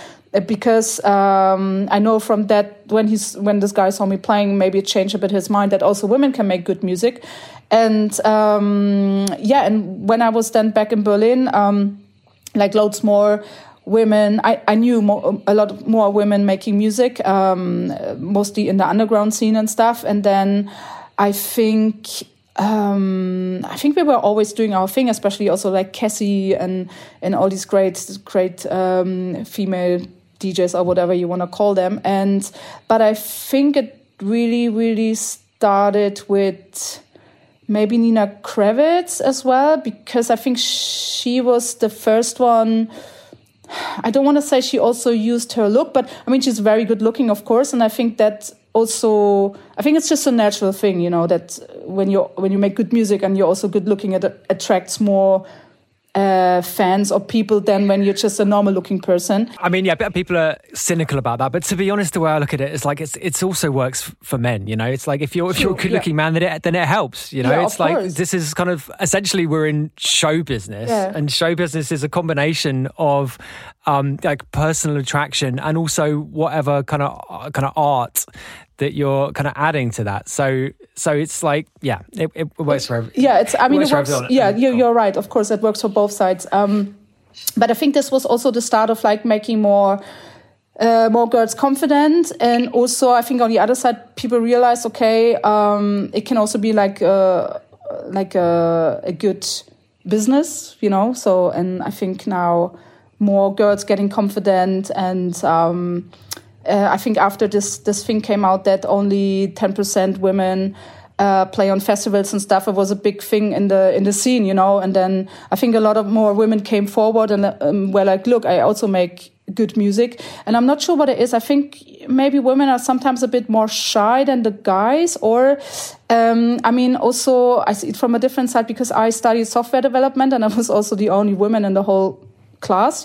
because I know from that when this guy saw me playing, maybe it changed a bit his mind that also women can make good music. And and when I was then back in Berlin, like loads more women, I knew a lot more women making music, mostly in the underground scene and stuff. And then I think we were always doing our thing, especially also like Cassie and all these great female DJs or whatever you want to call them. But I think it really, really started with maybe Nina Kravitz as well, because I think she was the first one. I don't want to say she also used her look, but she's very good looking, of course. And I think that also, it's just a natural thing, that when you make good music and you're also good looking, it attracts more fans or people than when you're just a normal looking person. People are cynical about that, but to be honest, the way I look at it is like it's also works for men. It's like if you're a good looking man, then it helps. It's like course. This is kind of essentially we're in show business, and show business is a combination of like personal attraction and also whatever kind of art that you're kind of adding to that. So it's like, it works for everyone. Yeah, it works. You're right. Of course, it works for both sides. But I think this was also the start of like making more girls confident. And also I think on the other side, people realized, okay, it can also be like a good business, So, and I think now more girls getting confident and, I think after this thing came out that only 10% women play on festivals and stuff, it was a big thing in the scene, And then I think a lot of more women came forward and were like, "Look, I also make good music." And I'm not sure what it is. I think maybe women are sometimes a bit more shy than the guys, or also I see it from a different side because I studied software development and I was also the only woman in the whole class,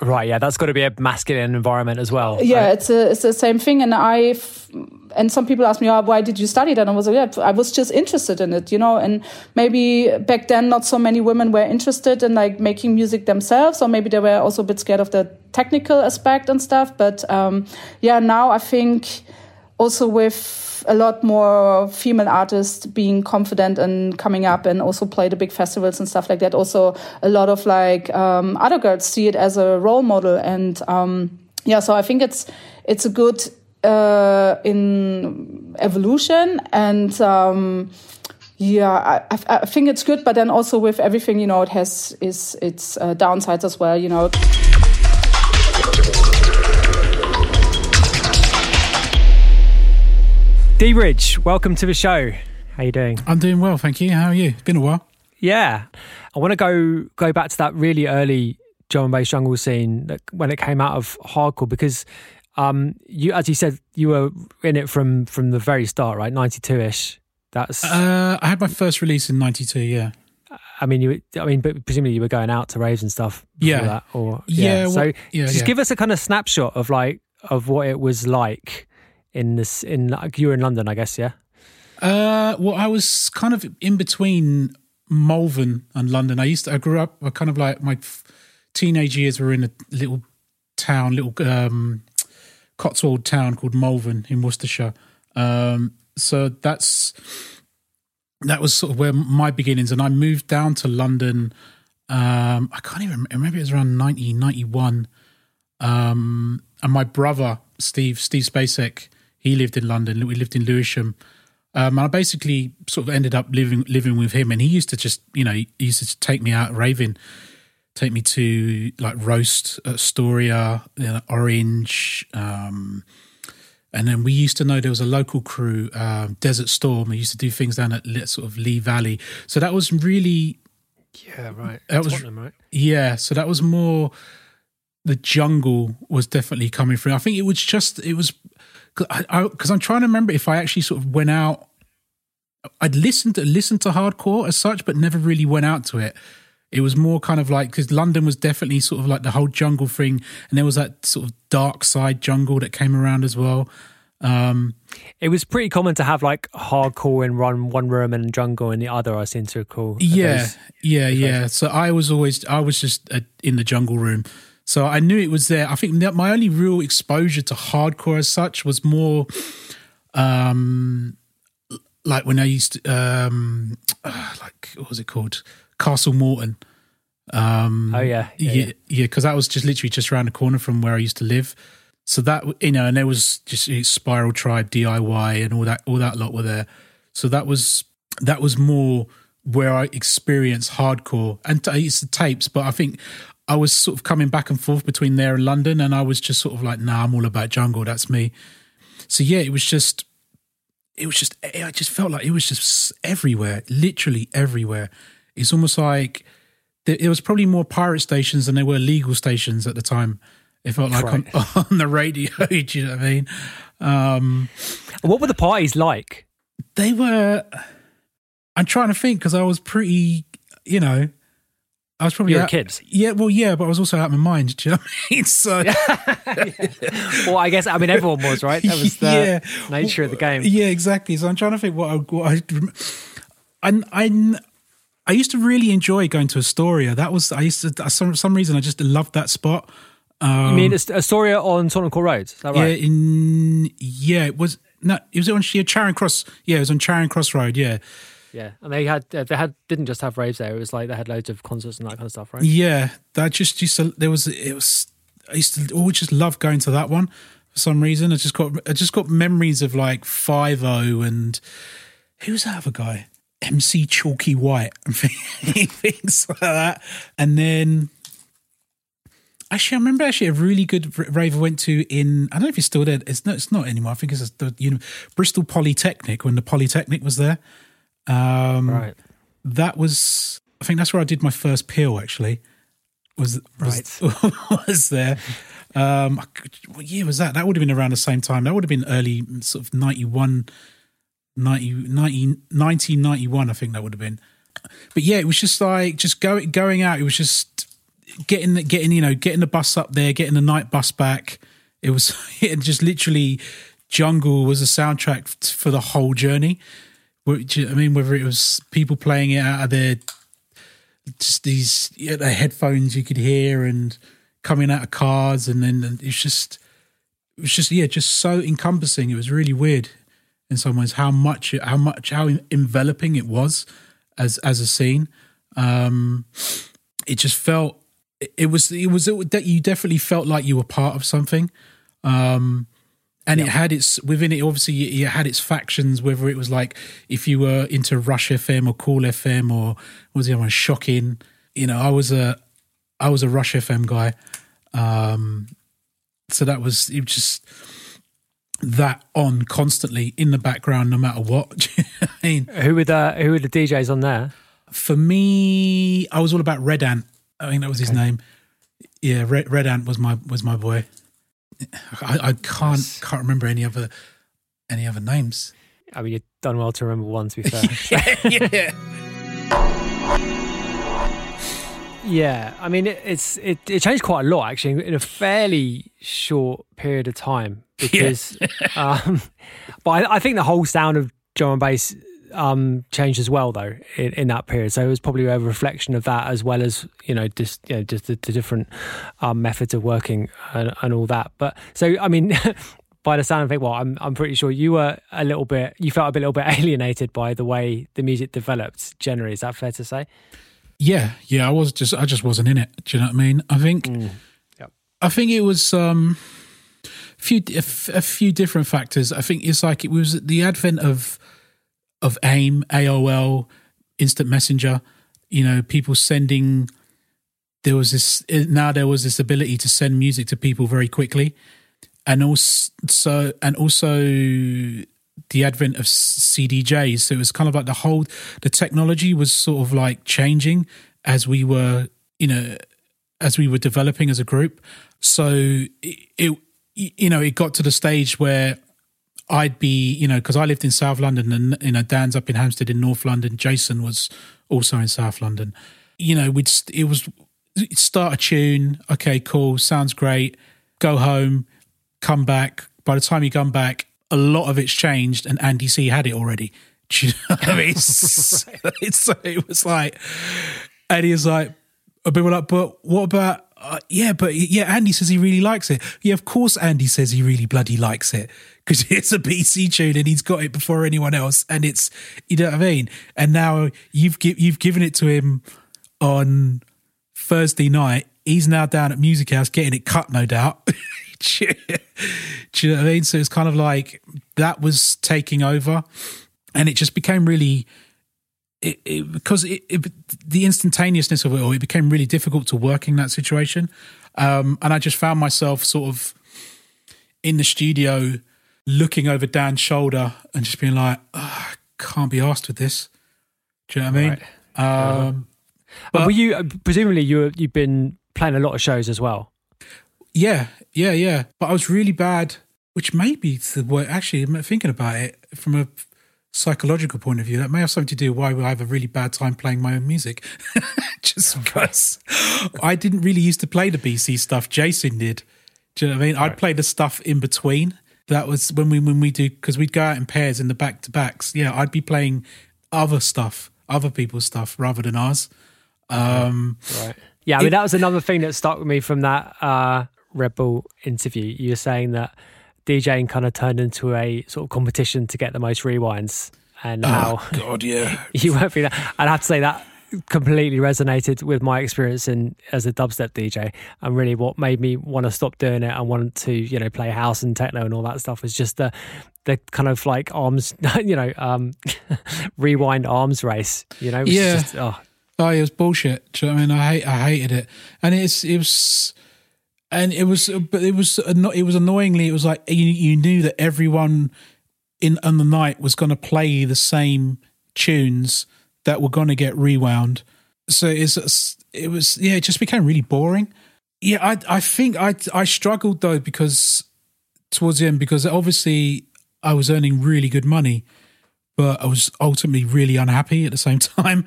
Right, yeah, that's got to be a masculine environment as well. Yeah, right? It's the same thing. And and some people ask me, oh, why did you study that? And I was like, I was just interested in it, And maybe back then not so many women were interested in like making music themselves, or maybe they were also a bit scared of the technical aspect and stuff. But now I think also with a lot more female artists being confident and coming up and also play the big festivals and stuff like that. Also, a lot of like other girls see it as a role model. And so I think it's a good in evolution. And I think it's good. But then also with everything, it has its downsides as well, D Bridge, welcome to the show. How are you doing? I'm doing well, thank you. How are you? It's been a while. Yeah. I want to go back to that really early drum and bass jungle scene when it came out of hardcore, because you, as you said, you were in it from the very start, right? 92-ish. That's I had my first release in 92, yeah. But presumably you were going out to raves and stuff before that, or give us a kind of snapshot of like of what it was like. You were in London, I guess, yeah? I was kind of in between Malvern and London. I grew up, I kind of like, my teenage years were in a little town, Cotswold town called Malvern in Worcestershire. So that was sort of where my beginnings, and I moved down to London I can't even remember. Maybe it was around 90, 91. And my brother, Steve Spacek, he lived in London. We lived in Lewisham. And I basically sort of ended up living with him. And he used to just, you know, he used to just take me out raving, take me to like Roast, Astoria, you know, Orange. And then we used to know there was a local crew, Desert Storm. They used to do things down at sort of Lee Valley. So that was really... Yeah, right. That was Tottenham, right? Yeah, so that was more... The jungle was definitely coming through. I think it was just... It was... Because I'm trying to remember if I actually sort of went out. I'd listened to hardcore as such, but never really went out to it. It was more kind of like, because London was definitely sort of like the whole jungle thing, and there was that sort of dark side jungle that came around as well. It was pretty common to have like hardcore in one room and jungle in the other. I seem to recall. Yeah. So I was just in the jungle room. So I knew it was there. I think that my only real exposure to hardcore as such was more like when I used to, like, what was it called? Castle Morton. Yeah, because that was just literally just around the corner from where I used to live. So that, you know, and there was just Spiral Tribe, DIY and all that lot were there. So that was more where I experienced hardcore. And I used to tapes, but I think... I was sort of coming back and forth between there and London, and I was just sort of like, nah, I'm all about jungle. That's me. So yeah, it was just, I just felt like it was just everywhere, literally everywhere. It's almost like it was probably more pirate stations than there were legal stations at the time. It felt like right. on the radio. Do you know what I mean? What were the parties like? They were, I'm trying to think, because I was pretty, you know, I was probably... You were kids. Yeah, well, yeah, but I was also out of my mind, do you know what I mean? So... yeah. Well, I guess, I mean, everyone was, right? That was the nature of the game. Yeah, exactly. So I'm trying to think what I used to really enjoy going to Astoria. That was... For some reason, I just loved that spot. You mean Astoria on Tottenham Court Road? Is that right? Yeah, it was... No, it was on Charing Cross. Yeah, it was on Charing Cross Road, yeah. Yeah, and they didn't just have raves there. It was like they had loads of concerts and that kind of stuff, right? Yeah, that just used to. I used to always just love going to that one for some reason. I just got memories of like 5-0 and who was that other guy? MC Chalky White and things like that. And then I remember a really good rave I went to in. I don't know if it's still there. It's not anymore. I think it's the Bristol Polytechnic, when the Polytechnic was there. Right. That was, I think that's where I did my first peel, actually, was there. What year was that? That would have been around the same time. That would have been early sort of 1991, I think that would have been. But yeah, it was just like, just going out. It was just getting the bus up there, getting the night bus back. It was just literally jungle was a soundtrack for the whole journey. I mean, whether it was people playing it out of their headphones you could hear, and coming out of cars, and then it was just so encompassing. It was really weird in some ways how enveloping it was as a scene. It just felt it was you definitely felt like you were part of something. And it had its, within it, obviously, it had its factions, whether it was like, if you were into Rush FM or Cool FM or, what was the other one, Shocking. You know, I was a Rush FM guy. So it was just that on constantly in the background, no matter what. You know what I mean? Who were the DJs on there? For me, I was all about Red Ant. I think that was his name. Yeah, Red Ant was my boy. I can't remember any other names. I mean, you've done well to remember one, to be fair. Yeah. I mean, it changed quite a lot, actually, in a fairly short period of time. Because, but I think the whole sound of drum and bass changed as well, though, in that period. So it was probably a reflection of that, as well as just the different methods of working and all that. But so, I mean, by the sound of it, well, I'm pretty sure you felt a little bit alienated by the way the music developed generally. Is that fair to say? Yeah, I just wasn't in it. Do you know what I mean? I think, I think it was a few different factors. I think it's like it was the advent of AIM, AOL, Instant Messenger. You know, people sending. There was this ability to send music to people very quickly, and also the advent of CDJs. So it was kind of like the technology was sort of like changing as we were developing as a group. So it got to the stage where I'd be, because I lived in South London and, Dan's up in Hampstead in North London. Jason was also in South London. It start a tune. Okay, cool. Sounds great. Go home, come back. By the time you come back, a lot of it's changed and Andy C had it already. Do you know what I mean? So it was like, and he was like, people were like, but what about, Andy says he really likes it. Yeah, of course Andy says he really bloody likes it because it's a BC tune and he's got it before anyone else and it's, you know what I mean? And now you've given it to him on Thursday night. He's now down at Music House getting it cut, no doubt. Do you know what I mean? So it's kind of like that was taking over, and it just became really the instantaneousness of it all. It became really difficult to work in that situation, and I just found myself sort of in the studio looking over Dan's shoulder and just being like, oh, I can't be arsed with this. Do you know what I mean? Right. But were you presumably you've been playing a lot of shows as well? Yeah. But I was really bad, which may be the way, actually, thinking about it from a psychological point of view, that may have something to do why I have a really bad time playing my own music. Just because I didn't really used to play the BC stuff. Jason did. Do you know what I mean? Right. I'd play the stuff in between. That was when we do, because we'd go out in pairs in the back-to-backs. Yeah, I'd be playing other stuff, other people's stuff rather than ours. Right. Yeah, I mean, that was another thing that stuck with me from that Red Bull interview. You were saying that DJing kind of turned into a sort of competition to get the most rewinds, and how you went through that. I'd have to say that completely resonated with my experience as a dubstep DJ, and really what made me want to stop doing it and want to play house and techno and all that stuff was just the kind of like arms, rewind arms race. It was bullshit. Do you know what I mean? I hated it, and it was annoyingly, it was like you knew that everyone in on the night was going to play the same tunes that were going to get rewound. So it just became really boring. Yeah, I think I struggled though, because towards the end, because obviously I was earning really good money, but I was ultimately really unhappy at the same time,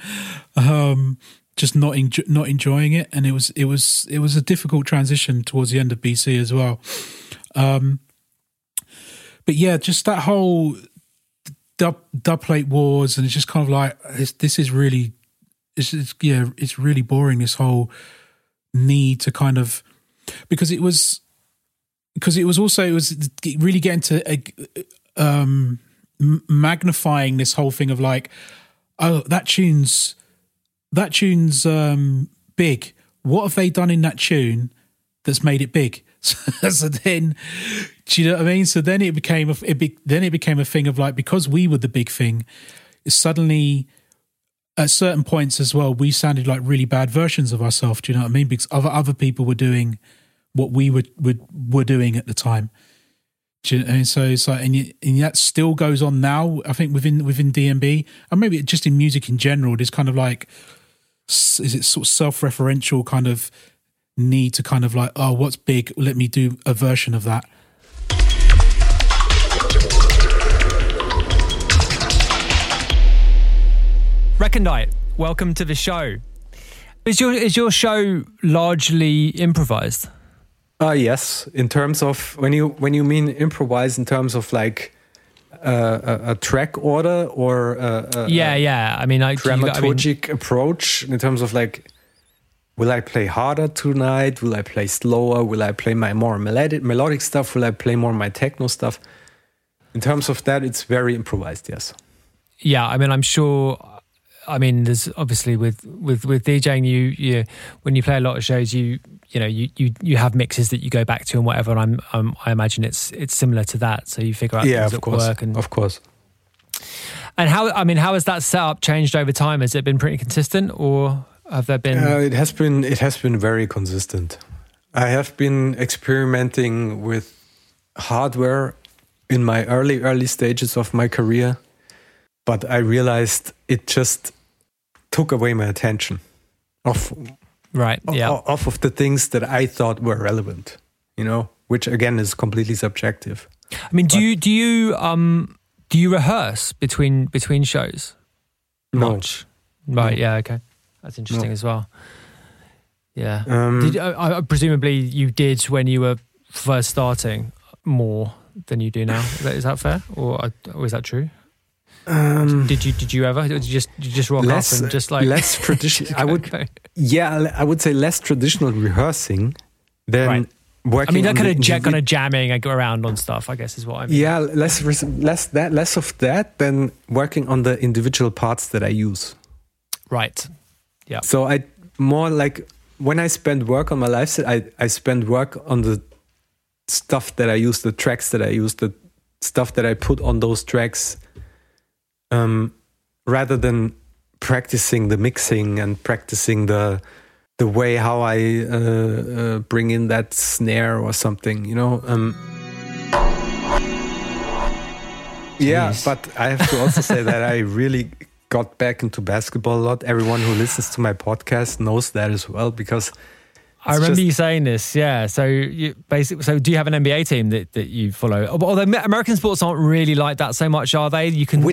just not enjoying it. And it was a difficult transition towards the end of BC as well. But yeah, just that whole dub plate wars, and it's just kind of like, it's really boring, this whole need to kind of, because it was really getting to magnifying this whole thing of like, oh, that tune's big. What have they done in that tune that's made it big? So then, do you know what I mean? So then it became a thing of like, because we were the big thing, suddenly at certain points as well, we sounded like really bad versions of ourselves. Do you know what I mean? Because other people were doing what we were doing at the time. And so it's like, and that still goes on now, I think, within DMB, and maybe just in music in general. There's kind of like, is it sort of self-referential kind of need to kind of like, oh, what's big? Let me do a version of that. Recondite, welcome to the show. Is your show largely improvised? Yes, in terms of when you mean improvise, in terms of like a track order or I mean, like dramaturgic approach in terms of like, will I play harder tonight? Will I play slower? Will I play my more melodic stuff? Will I play more my techno stuff? In terms of that, it's very improvised. Yes. Yeah, I mean, I'm sure I mean, there's obviously with DJing, you when you play a lot of shows, you have mixes that you go back to and whatever. And I imagine it's similar to that. So you figure out things that work. And, of course. And how has that setup changed over time? Has it been pretty consistent, or have there been? It has been very consistent. I have been experimenting with hardware in my early stages of my career, but I realized it just took away my attention off of the things that I thought were relevant, which again is completely subjective. I mean, do you rehearse between shows? No. Much? Right, no. Yeah, okay. That's interesting as well. Yeah. Presumably you did when you were first starting more than you do now. Is that fair, or is that true? Did you ever? Did you just rock less, up and just like less traditional? I would say less traditional rehearsing than working. I mean, that kind of jamming around on stuff, I guess, is what I mean. Yeah, less of that than working on the individual parts that I use. Right. Yeah. So I more like when I spend work on my live set, I spend work on the stuff that I use, the tracks that I use, the stuff that I put on those tracks, rather than practicing the mixing and practicing the way how I bring in that snare or something, but I have to also say that I really got back into basketball a lot. Everyone who listens to my podcast knows that as well, because I remember you saying this, yeah. So do you have an NBA team that you follow? Although American sports aren't really like that so much, are they? Which is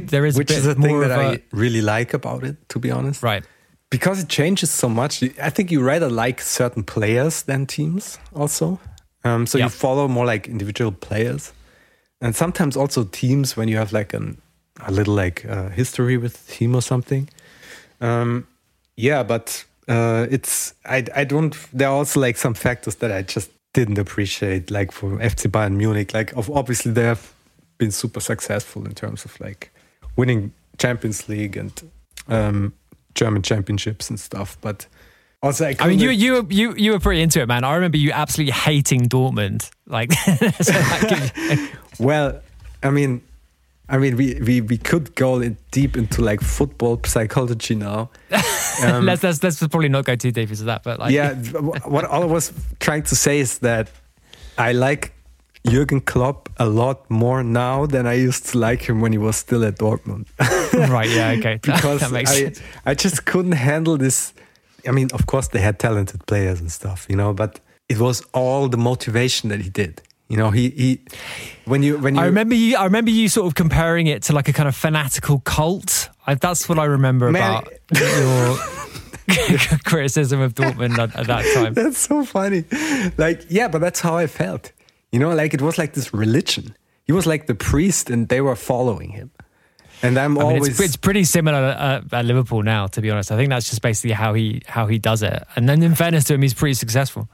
the thing that I really like about it, to be honest. Right. Because it changes so much. I think you rather like certain players than teams also. You follow more like individual players. And sometimes also teams when you have like a little history with the team or something. There are also like some factors that I just didn't appreciate, like for FC Bayern Munich, like obviously they have been super successful in terms of like winning Champions League and German championships and stuff. But also, you were pretty into it, man. I remember you absolutely hating Dortmund. Like, well, I mean, we could go deep into like football psychology now. Let's probably not go too deep into that. But what I was trying to say is that I like Jürgen Klopp a lot more now than I used to like him when he was still at Dortmund. Right? Yeah. Okay. Because that makes sense. I just couldn't handle this. I mean, of course they had talented players and stuff, but it was all the motivation that he did. When you I remember you sort of comparing it to like a kind of fanatical cult. That's what I remember about your criticism of Dortmund at that time. That's so funny. Like, yeah, but that's how I felt. Like it was like this religion. He was like the priest, and they were following him. And it's pretty similar at Liverpool now, to be honest. I think that's just basically how he does it. And then in fairness to him, he's pretty successful.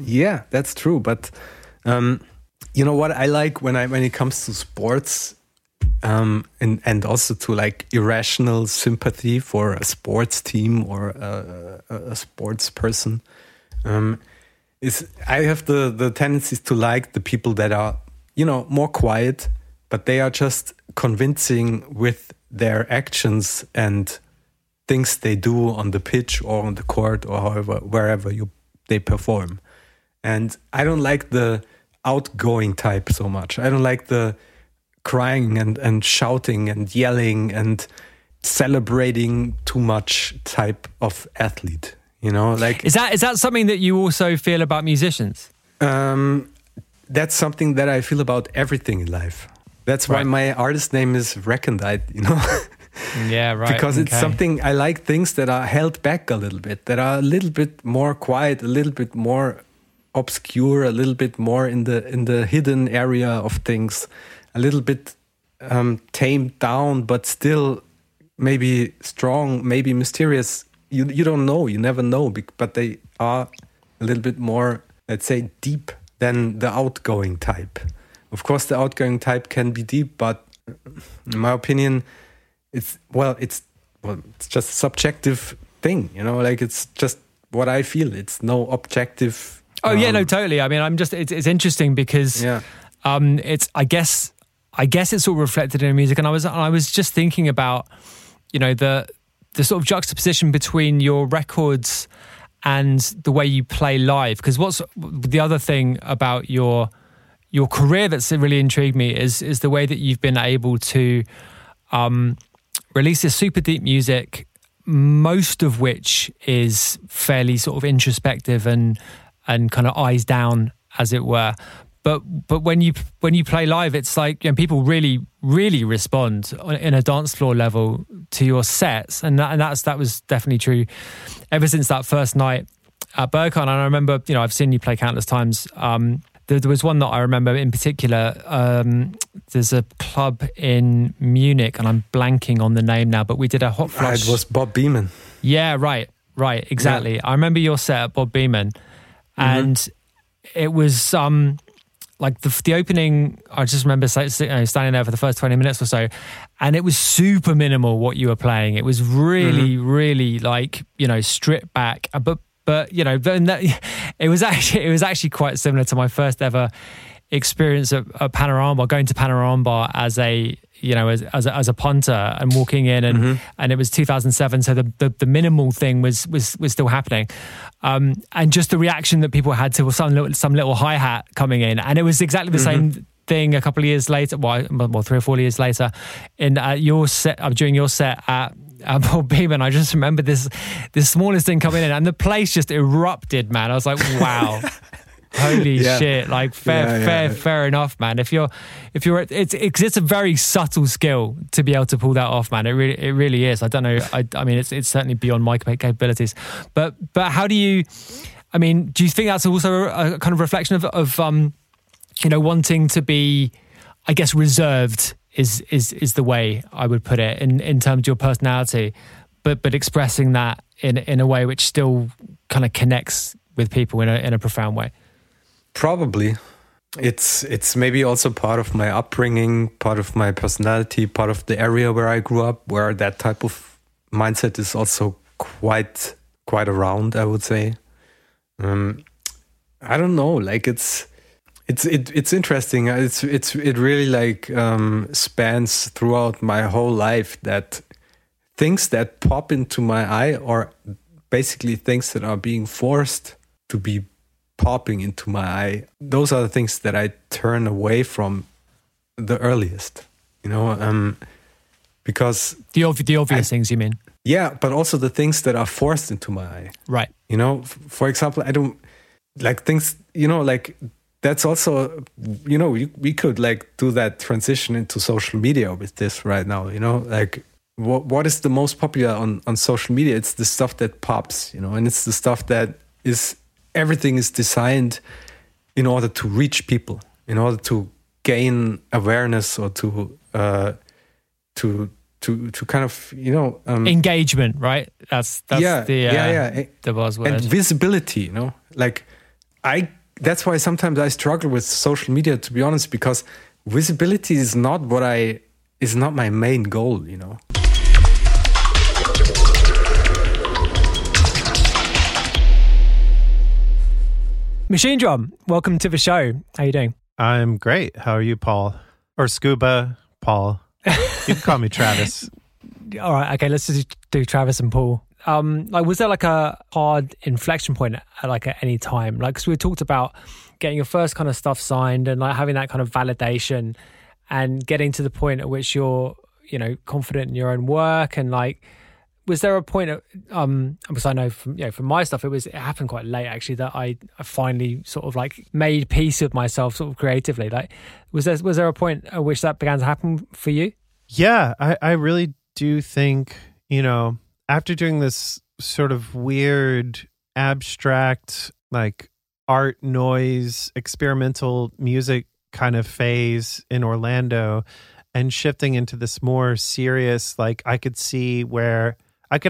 Yeah, that's true, but. You know what I like when it comes to sports, and also to like irrational sympathy for a sports team or a sports person, is I have the tendencies to like the people that are more quiet, but they are just convincing with their actions and things they do on the pitch or on the court or wherever they perform. And I don't like the outgoing type so much. I don't like the crying and shouting and yelling and celebrating too much type of athlete. Is that something that you also feel about musicians? That's something that I feel about everything in life. That's why my artist name is Recondite. Yeah, right. Because it's something I like, things that are held back a little bit, that are a little bit more quiet, a little bit more obscure, a little bit more in the hidden area of things, a little bit tamed down, but still maybe strong, maybe mysterious. You don't know, you never know, but they are a little bit more, let's say, deep than the outgoing type. Of course, the outgoing type can be deep, but in my opinion, it's well, it's just a subjective thing, you know, like it's just what I feel. It's no objective. Oh yeah, no, totally. I mean, I'm just, it's interesting because it's, I guess it's all reflected in music. And I was just thinking about, you know, the sort of juxtaposition between your records and the way you play live. Because what's the other thing about your career that's really intrigued me is the way that you've been able to release this super deep music, most of which is fairly sort of introspective and kind of eyes down, as it were. But when you play live, it's like, you know, people really, really respond in a dance floor level to your sets. And that was definitely true ever since that first night at Berghain. And I remember, you know, I've seen you play countless times. There was one that I remember in particular. There's a club in Munich, and I'm blanking on the name now, but we did a hot flush. It was Bob Beaman. Yeah, right, exactly. Yeah. I remember your set at Bob Beaman. And it was... like the opening, I just remember standing there for the first 20 minutes or so, and it was super minimal what you were playing. It was really, really like, you know, stripped back. But you know, it was actually quite similar to my first ever experience at Panorama, going to Panorama as a, you know, as a punter and walking in, and it was 2007, so the minimal thing was still happening, and just the reaction that people had to some little hi-hat coming in, and it was exactly the same thing a couple of years later, well 3 or 4 years later, in your set during your set at Bob Beaman. I just remember this smallest thing coming in, and the place just erupted, man. I was like, wow. Holy shit! Like fair enough, man. If you're, it's a very subtle skill to be able to pull that off, man. It really is. I don't know. I mean, it's certainly beyond my capabilities. But how do you? I mean, do you think that's also a kind of reflection of you know, wanting to be, I guess, reserved is the way I would put it in terms of your personality, but expressing that in a way which still kind of connects with people in a profound way. Probably. It's maybe also part of my upbringing, part of my personality, part of the area where I grew up, where that type of mindset is also quite around, I would say. I don't know, like it's interesting. It really like spans throughout my whole life, that things that pop into my eye are basically things that are being forced to be popping into my eye. Those are the things that I turn away from the earliest, you know, because the obvious things, you mean? Yeah, but also the things that are forced into my eye, right? You know, for example, I don't like things, you know, like that's also, you know, we could like do that transition into social media with this right now, you know, like what is the most popular on social media? It's the stuff that pops, you know, and it's the stuff that is. Everything is designed in order to reach people, in order to gain awareness or to kind of, you know, engagement, right? That's the buzzword. And visibility, you know, like that's why sometimes I struggle with social media, to be honest, because visibility is not my main goal, you know. Machine Drum, welcome to the show. How are you doing? I'm great. How are you, Paul? Or Scuba, Paul. You can call me Travis. All right, okay, let's just do Travis and Paul. Like, was there like a hard inflection point at any time? Like, because we talked about getting your first kind of stuff signed and like having that kind of validation and getting to the point at which you're, you know, confident in your own work and like... Was there a point at, because I know from my stuff, it happened quite late actually, that I finally sort of like made peace with myself sort of creatively. Like, was there a point at which that began to happen for you? Yeah, I really do think, you know, after doing this sort of weird, abstract, like art, noise, experimental music kind of phase in Orlando and shifting into this more serious, like I could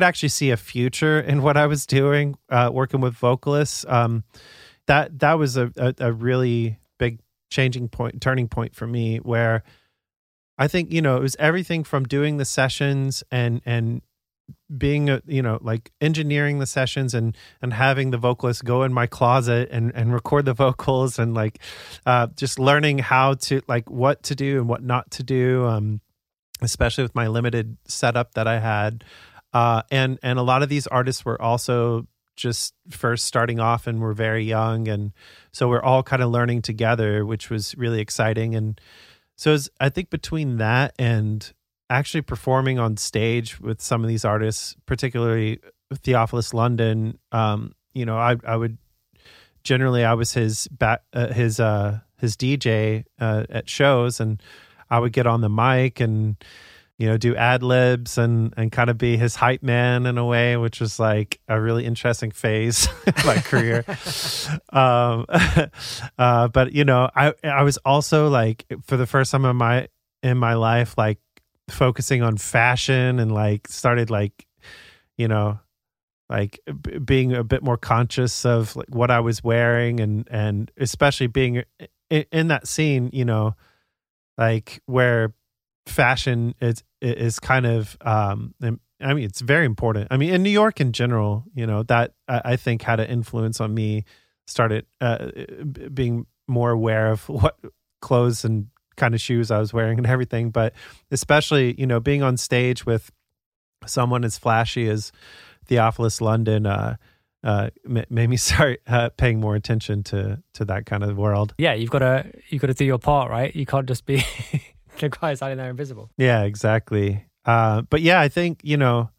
actually see a future in what I was doing, working with vocalists. That was a really big turning point for me, where I think, you know, it was everything from doing the sessions and being, you know, like engineering the sessions and having the vocalist go in my closet and record the vocals and like just learning how to like what to do and what not to do, especially with my limited setup that I had. And a lot of these artists were also just first starting off and were very young. And so we're all kind of learning together, which was really exciting. And so it was, I think between that and actually performing on stage with some of these artists, particularly Theophilus London, you know, I would generally, I was his DJ at shows, and I would get on the mic and, you know, do ad libs and kind of be his hype man in a way, which was like a really interesting phase of my career. But you know, I was also like for the first time in my life, like focusing on fashion and like started like, you know, like being a bit more conscious of like what I was wearing and especially being in that scene, you know, like where fashion is kind of I mean, it's very important. I mean, in New York in general, you know, that I think had an influence on me, started being more aware of what clothes and kind of shoes I was wearing and everything. But especially, you know, being on stage with someone as flashy as Theophilus London made me start paying more attention to that kind of world. Yeah, you've got to do your part, right? You can't just be the guys out in there invisible. Yeah, exactly. But yeah, I think, you know,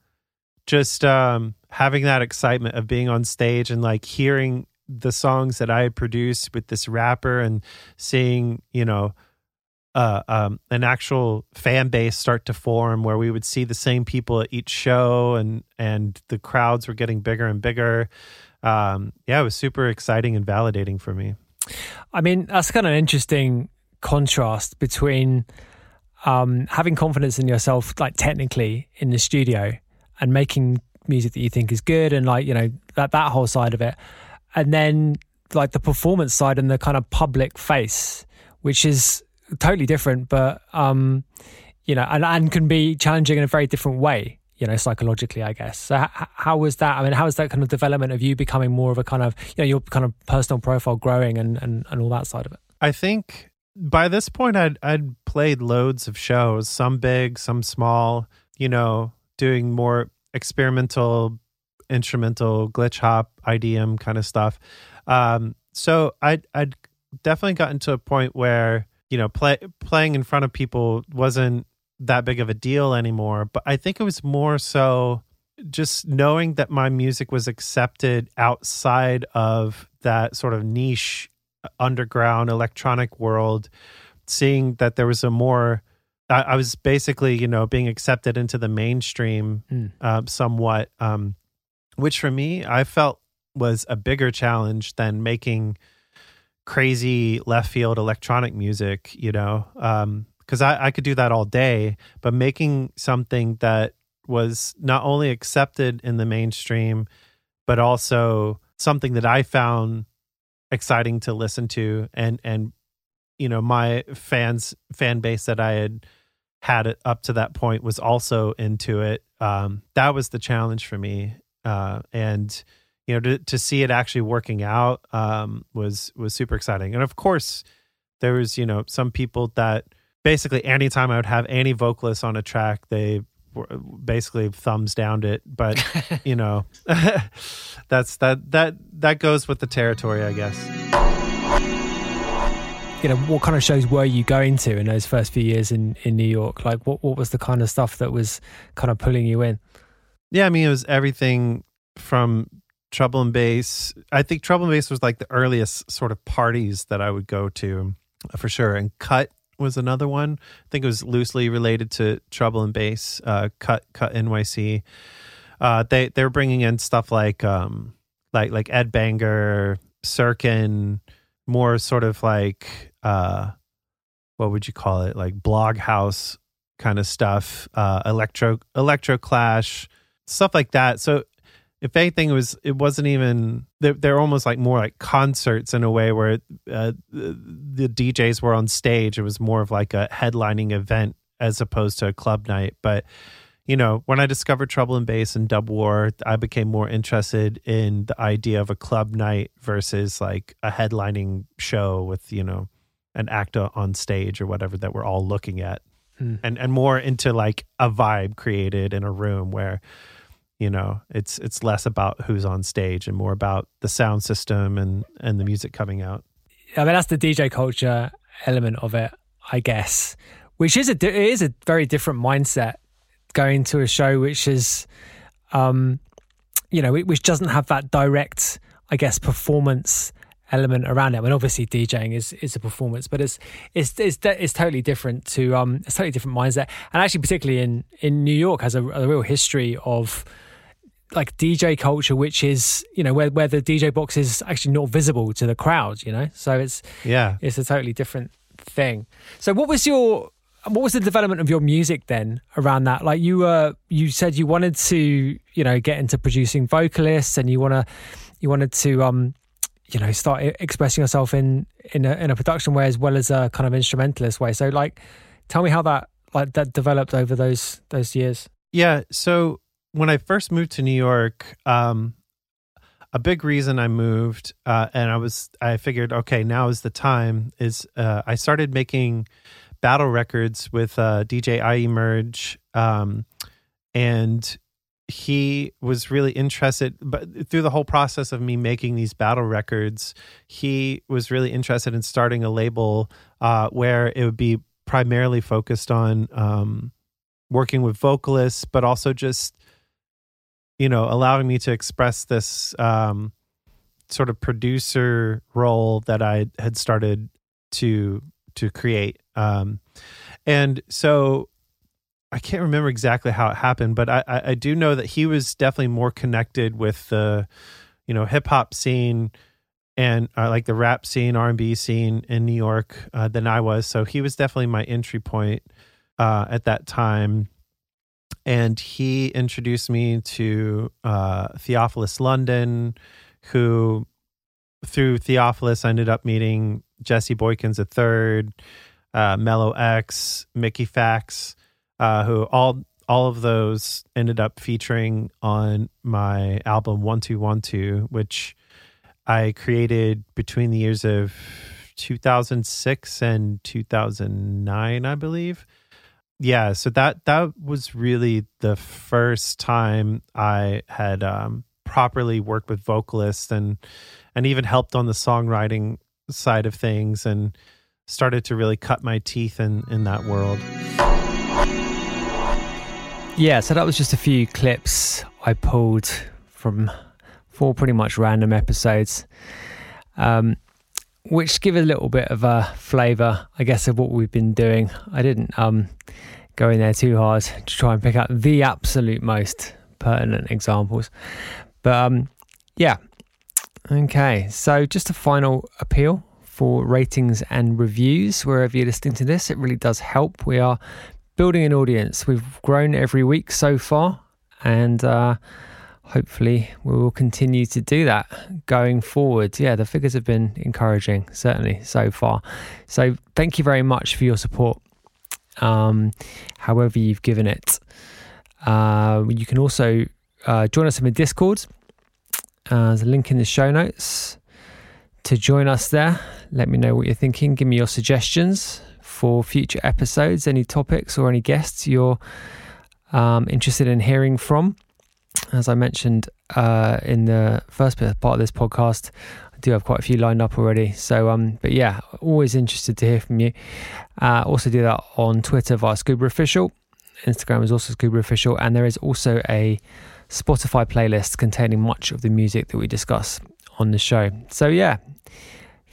just having that excitement of being on stage and like hearing the songs that I had produced with this rapper and seeing, you know, an actual fan base start to form where we would see the same people at each show and the crowds were getting bigger and bigger. Yeah, it was super exciting and validating for me. I mean, that's kind of an interesting contrast between having confidence in yourself, like technically in the studio and making music that you think is good and like, you know, that whole side of it. And then like the performance side and the kind of public face, which is totally different, but you know, and can be challenging in a very different way, you know, psychologically, I guess. So how was that? I mean, how was that kind of development of you becoming more of a kind of, you know, your kind of personal profile growing and all that side of it? I think by this point I'd played loads of shows, some big, some small, you know, doing more experimental, instrumental, glitch hop, IDM kind of stuff. So I'd definitely gotten to a point where, you know, playing in front of people wasn't that big of a deal anymore. But I think it was more so just knowing that my music was accepted outside of that sort of niche underground electronic world, seeing that there was a more, I was basically, you know, being accepted into the mainstream somewhat, which for me, I felt was a bigger challenge than making crazy left field electronic music, you know, because I could do that all day, but making something that was not only accepted in the mainstream, but also something that I found exciting to listen to and you know, my fan base that I had it up to that point was also into it. That was the challenge for me, and you know, to see it actually working out was super exciting. And of course, there was, you know, some people that basically anytime I would have any vocalist on a track, they basically thumbs downed it. But you know, that goes with the territory, I guess. You know, what kind of shows were you going to in those first few years in New York? Like, what was the kind of stuff that was kind of pulling you in? Yeah, I mean, it was everything from Trouble and Bass. I think Trouble and Bass was like the earliest sort of parties that I would go to for sure. And Cut was another one. I think it was loosely related to Trouble and Bass, Cut NYC. They were bringing in stuff like Ed Banger, Sirkin, more sort of like, what would you call it? Like blog house kind of stuff, electro clash, stuff like that. So if anything, it wasn't even, they're almost like more like concerts in a way where the DJs were on stage. It was more of like a headlining event as opposed to a club night. But, you know, when I discovered Trouble in Bass and Dub War, I became more interested in the idea of a club night versus like a headlining show with, you know, an actor on stage or whatever that we're all looking at. And more into like a vibe created in a room where, you know, it's less about who's on stage and more about the sound system and the music coming out. I mean, that's the DJ culture element of it, I guess, which is a very different mindset going to a show which is, you know, which doesn't have that direct, I guess, performance element around it. I mean, obviously DJing is a performance, but it's totally different to it's totally different mindset. And actually, particularly in New York, has a real history of like DJ culture, which is, you know, where the DJ box is actually not visible to the crowd, you know. So it's a totally different thing. So what was the development of your music then around that? Like you said you wanted to, you know, get into producing vocalists, and you wanted to you know, start expressing yourself in a production way as well as a kind of instrumentalist way. So, like, tell me how that developed over those years. Yeah. So when I first moved to New York, a big reason I moved, and I figured, okay, now is the time. I started making battle records with DJ iEmerge, and he was really interested, but through the whole process of me making these battle records, he was really interested in starting a label where it would be primarily focused on working with vocalists, but also just, you know, allowing me to express this sort of producer role that I had started to create. And so I can't remember exactly how it happened, but I do know that he was definitely more connected with the, you know, hip hop scene and like the rap scene, R&B scene in New York than I was. So he was definitely my entry point at that time. And he introduced me to Theophilus London, who through Theophilus I ended up meeting Jesse Boykins III, Mello X, Mickey Fax, who all of those ended up featuring on my album 1212, which I created between the years of 2006 and 2009, I believe. Yeah, so that was really the first time I had properly worked with vocalists and even helped on the songwriting side of things and started to really cut my teeth in that world. Yeah, so that was just a few clips I pulled from 4 pretty much random episodes, which give a little bit of a flavour, I guess, of what we've been doing. I didn't go in there too hard to try and pick out the absolute most pertinent examples. But yeah, okay, so just a final appeal for ratings and reviews wherever you're listening to this. It really does help. We are building an audience. We've grown every week so far, and hopefully we will continue to do that going forward. Yeah, the figures have been encouraging, certainly so far. So thank you very much for your support, however you've given it. You can also join us in the Discord. There's a link in the show notes to join us there. Let me know what you're thinking. Give me your suggestions for future episodes, any topics or any guests you're interested in hearing from. As I mentioned in the first part of this podcast, I do have quite a few lined up already. So, but yeah, always interested to hear from you. Also do that on Twitter via Scuba Official. Instagram is also Scuba Official. And there is also a Spotify playlist containing much of the music that we discuss on the show. So yeah,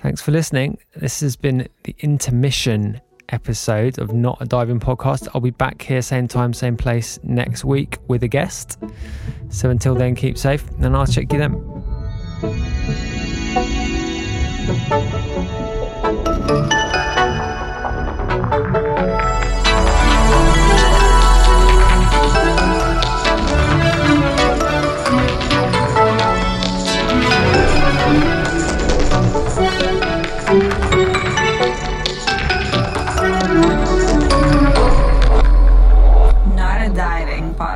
thanks for listening. This has been the intermission episode of Not a Diving Podcast. I'll be back here same time, same place next week with a guest. So until then, keep safe, and I'll check you then. Bye.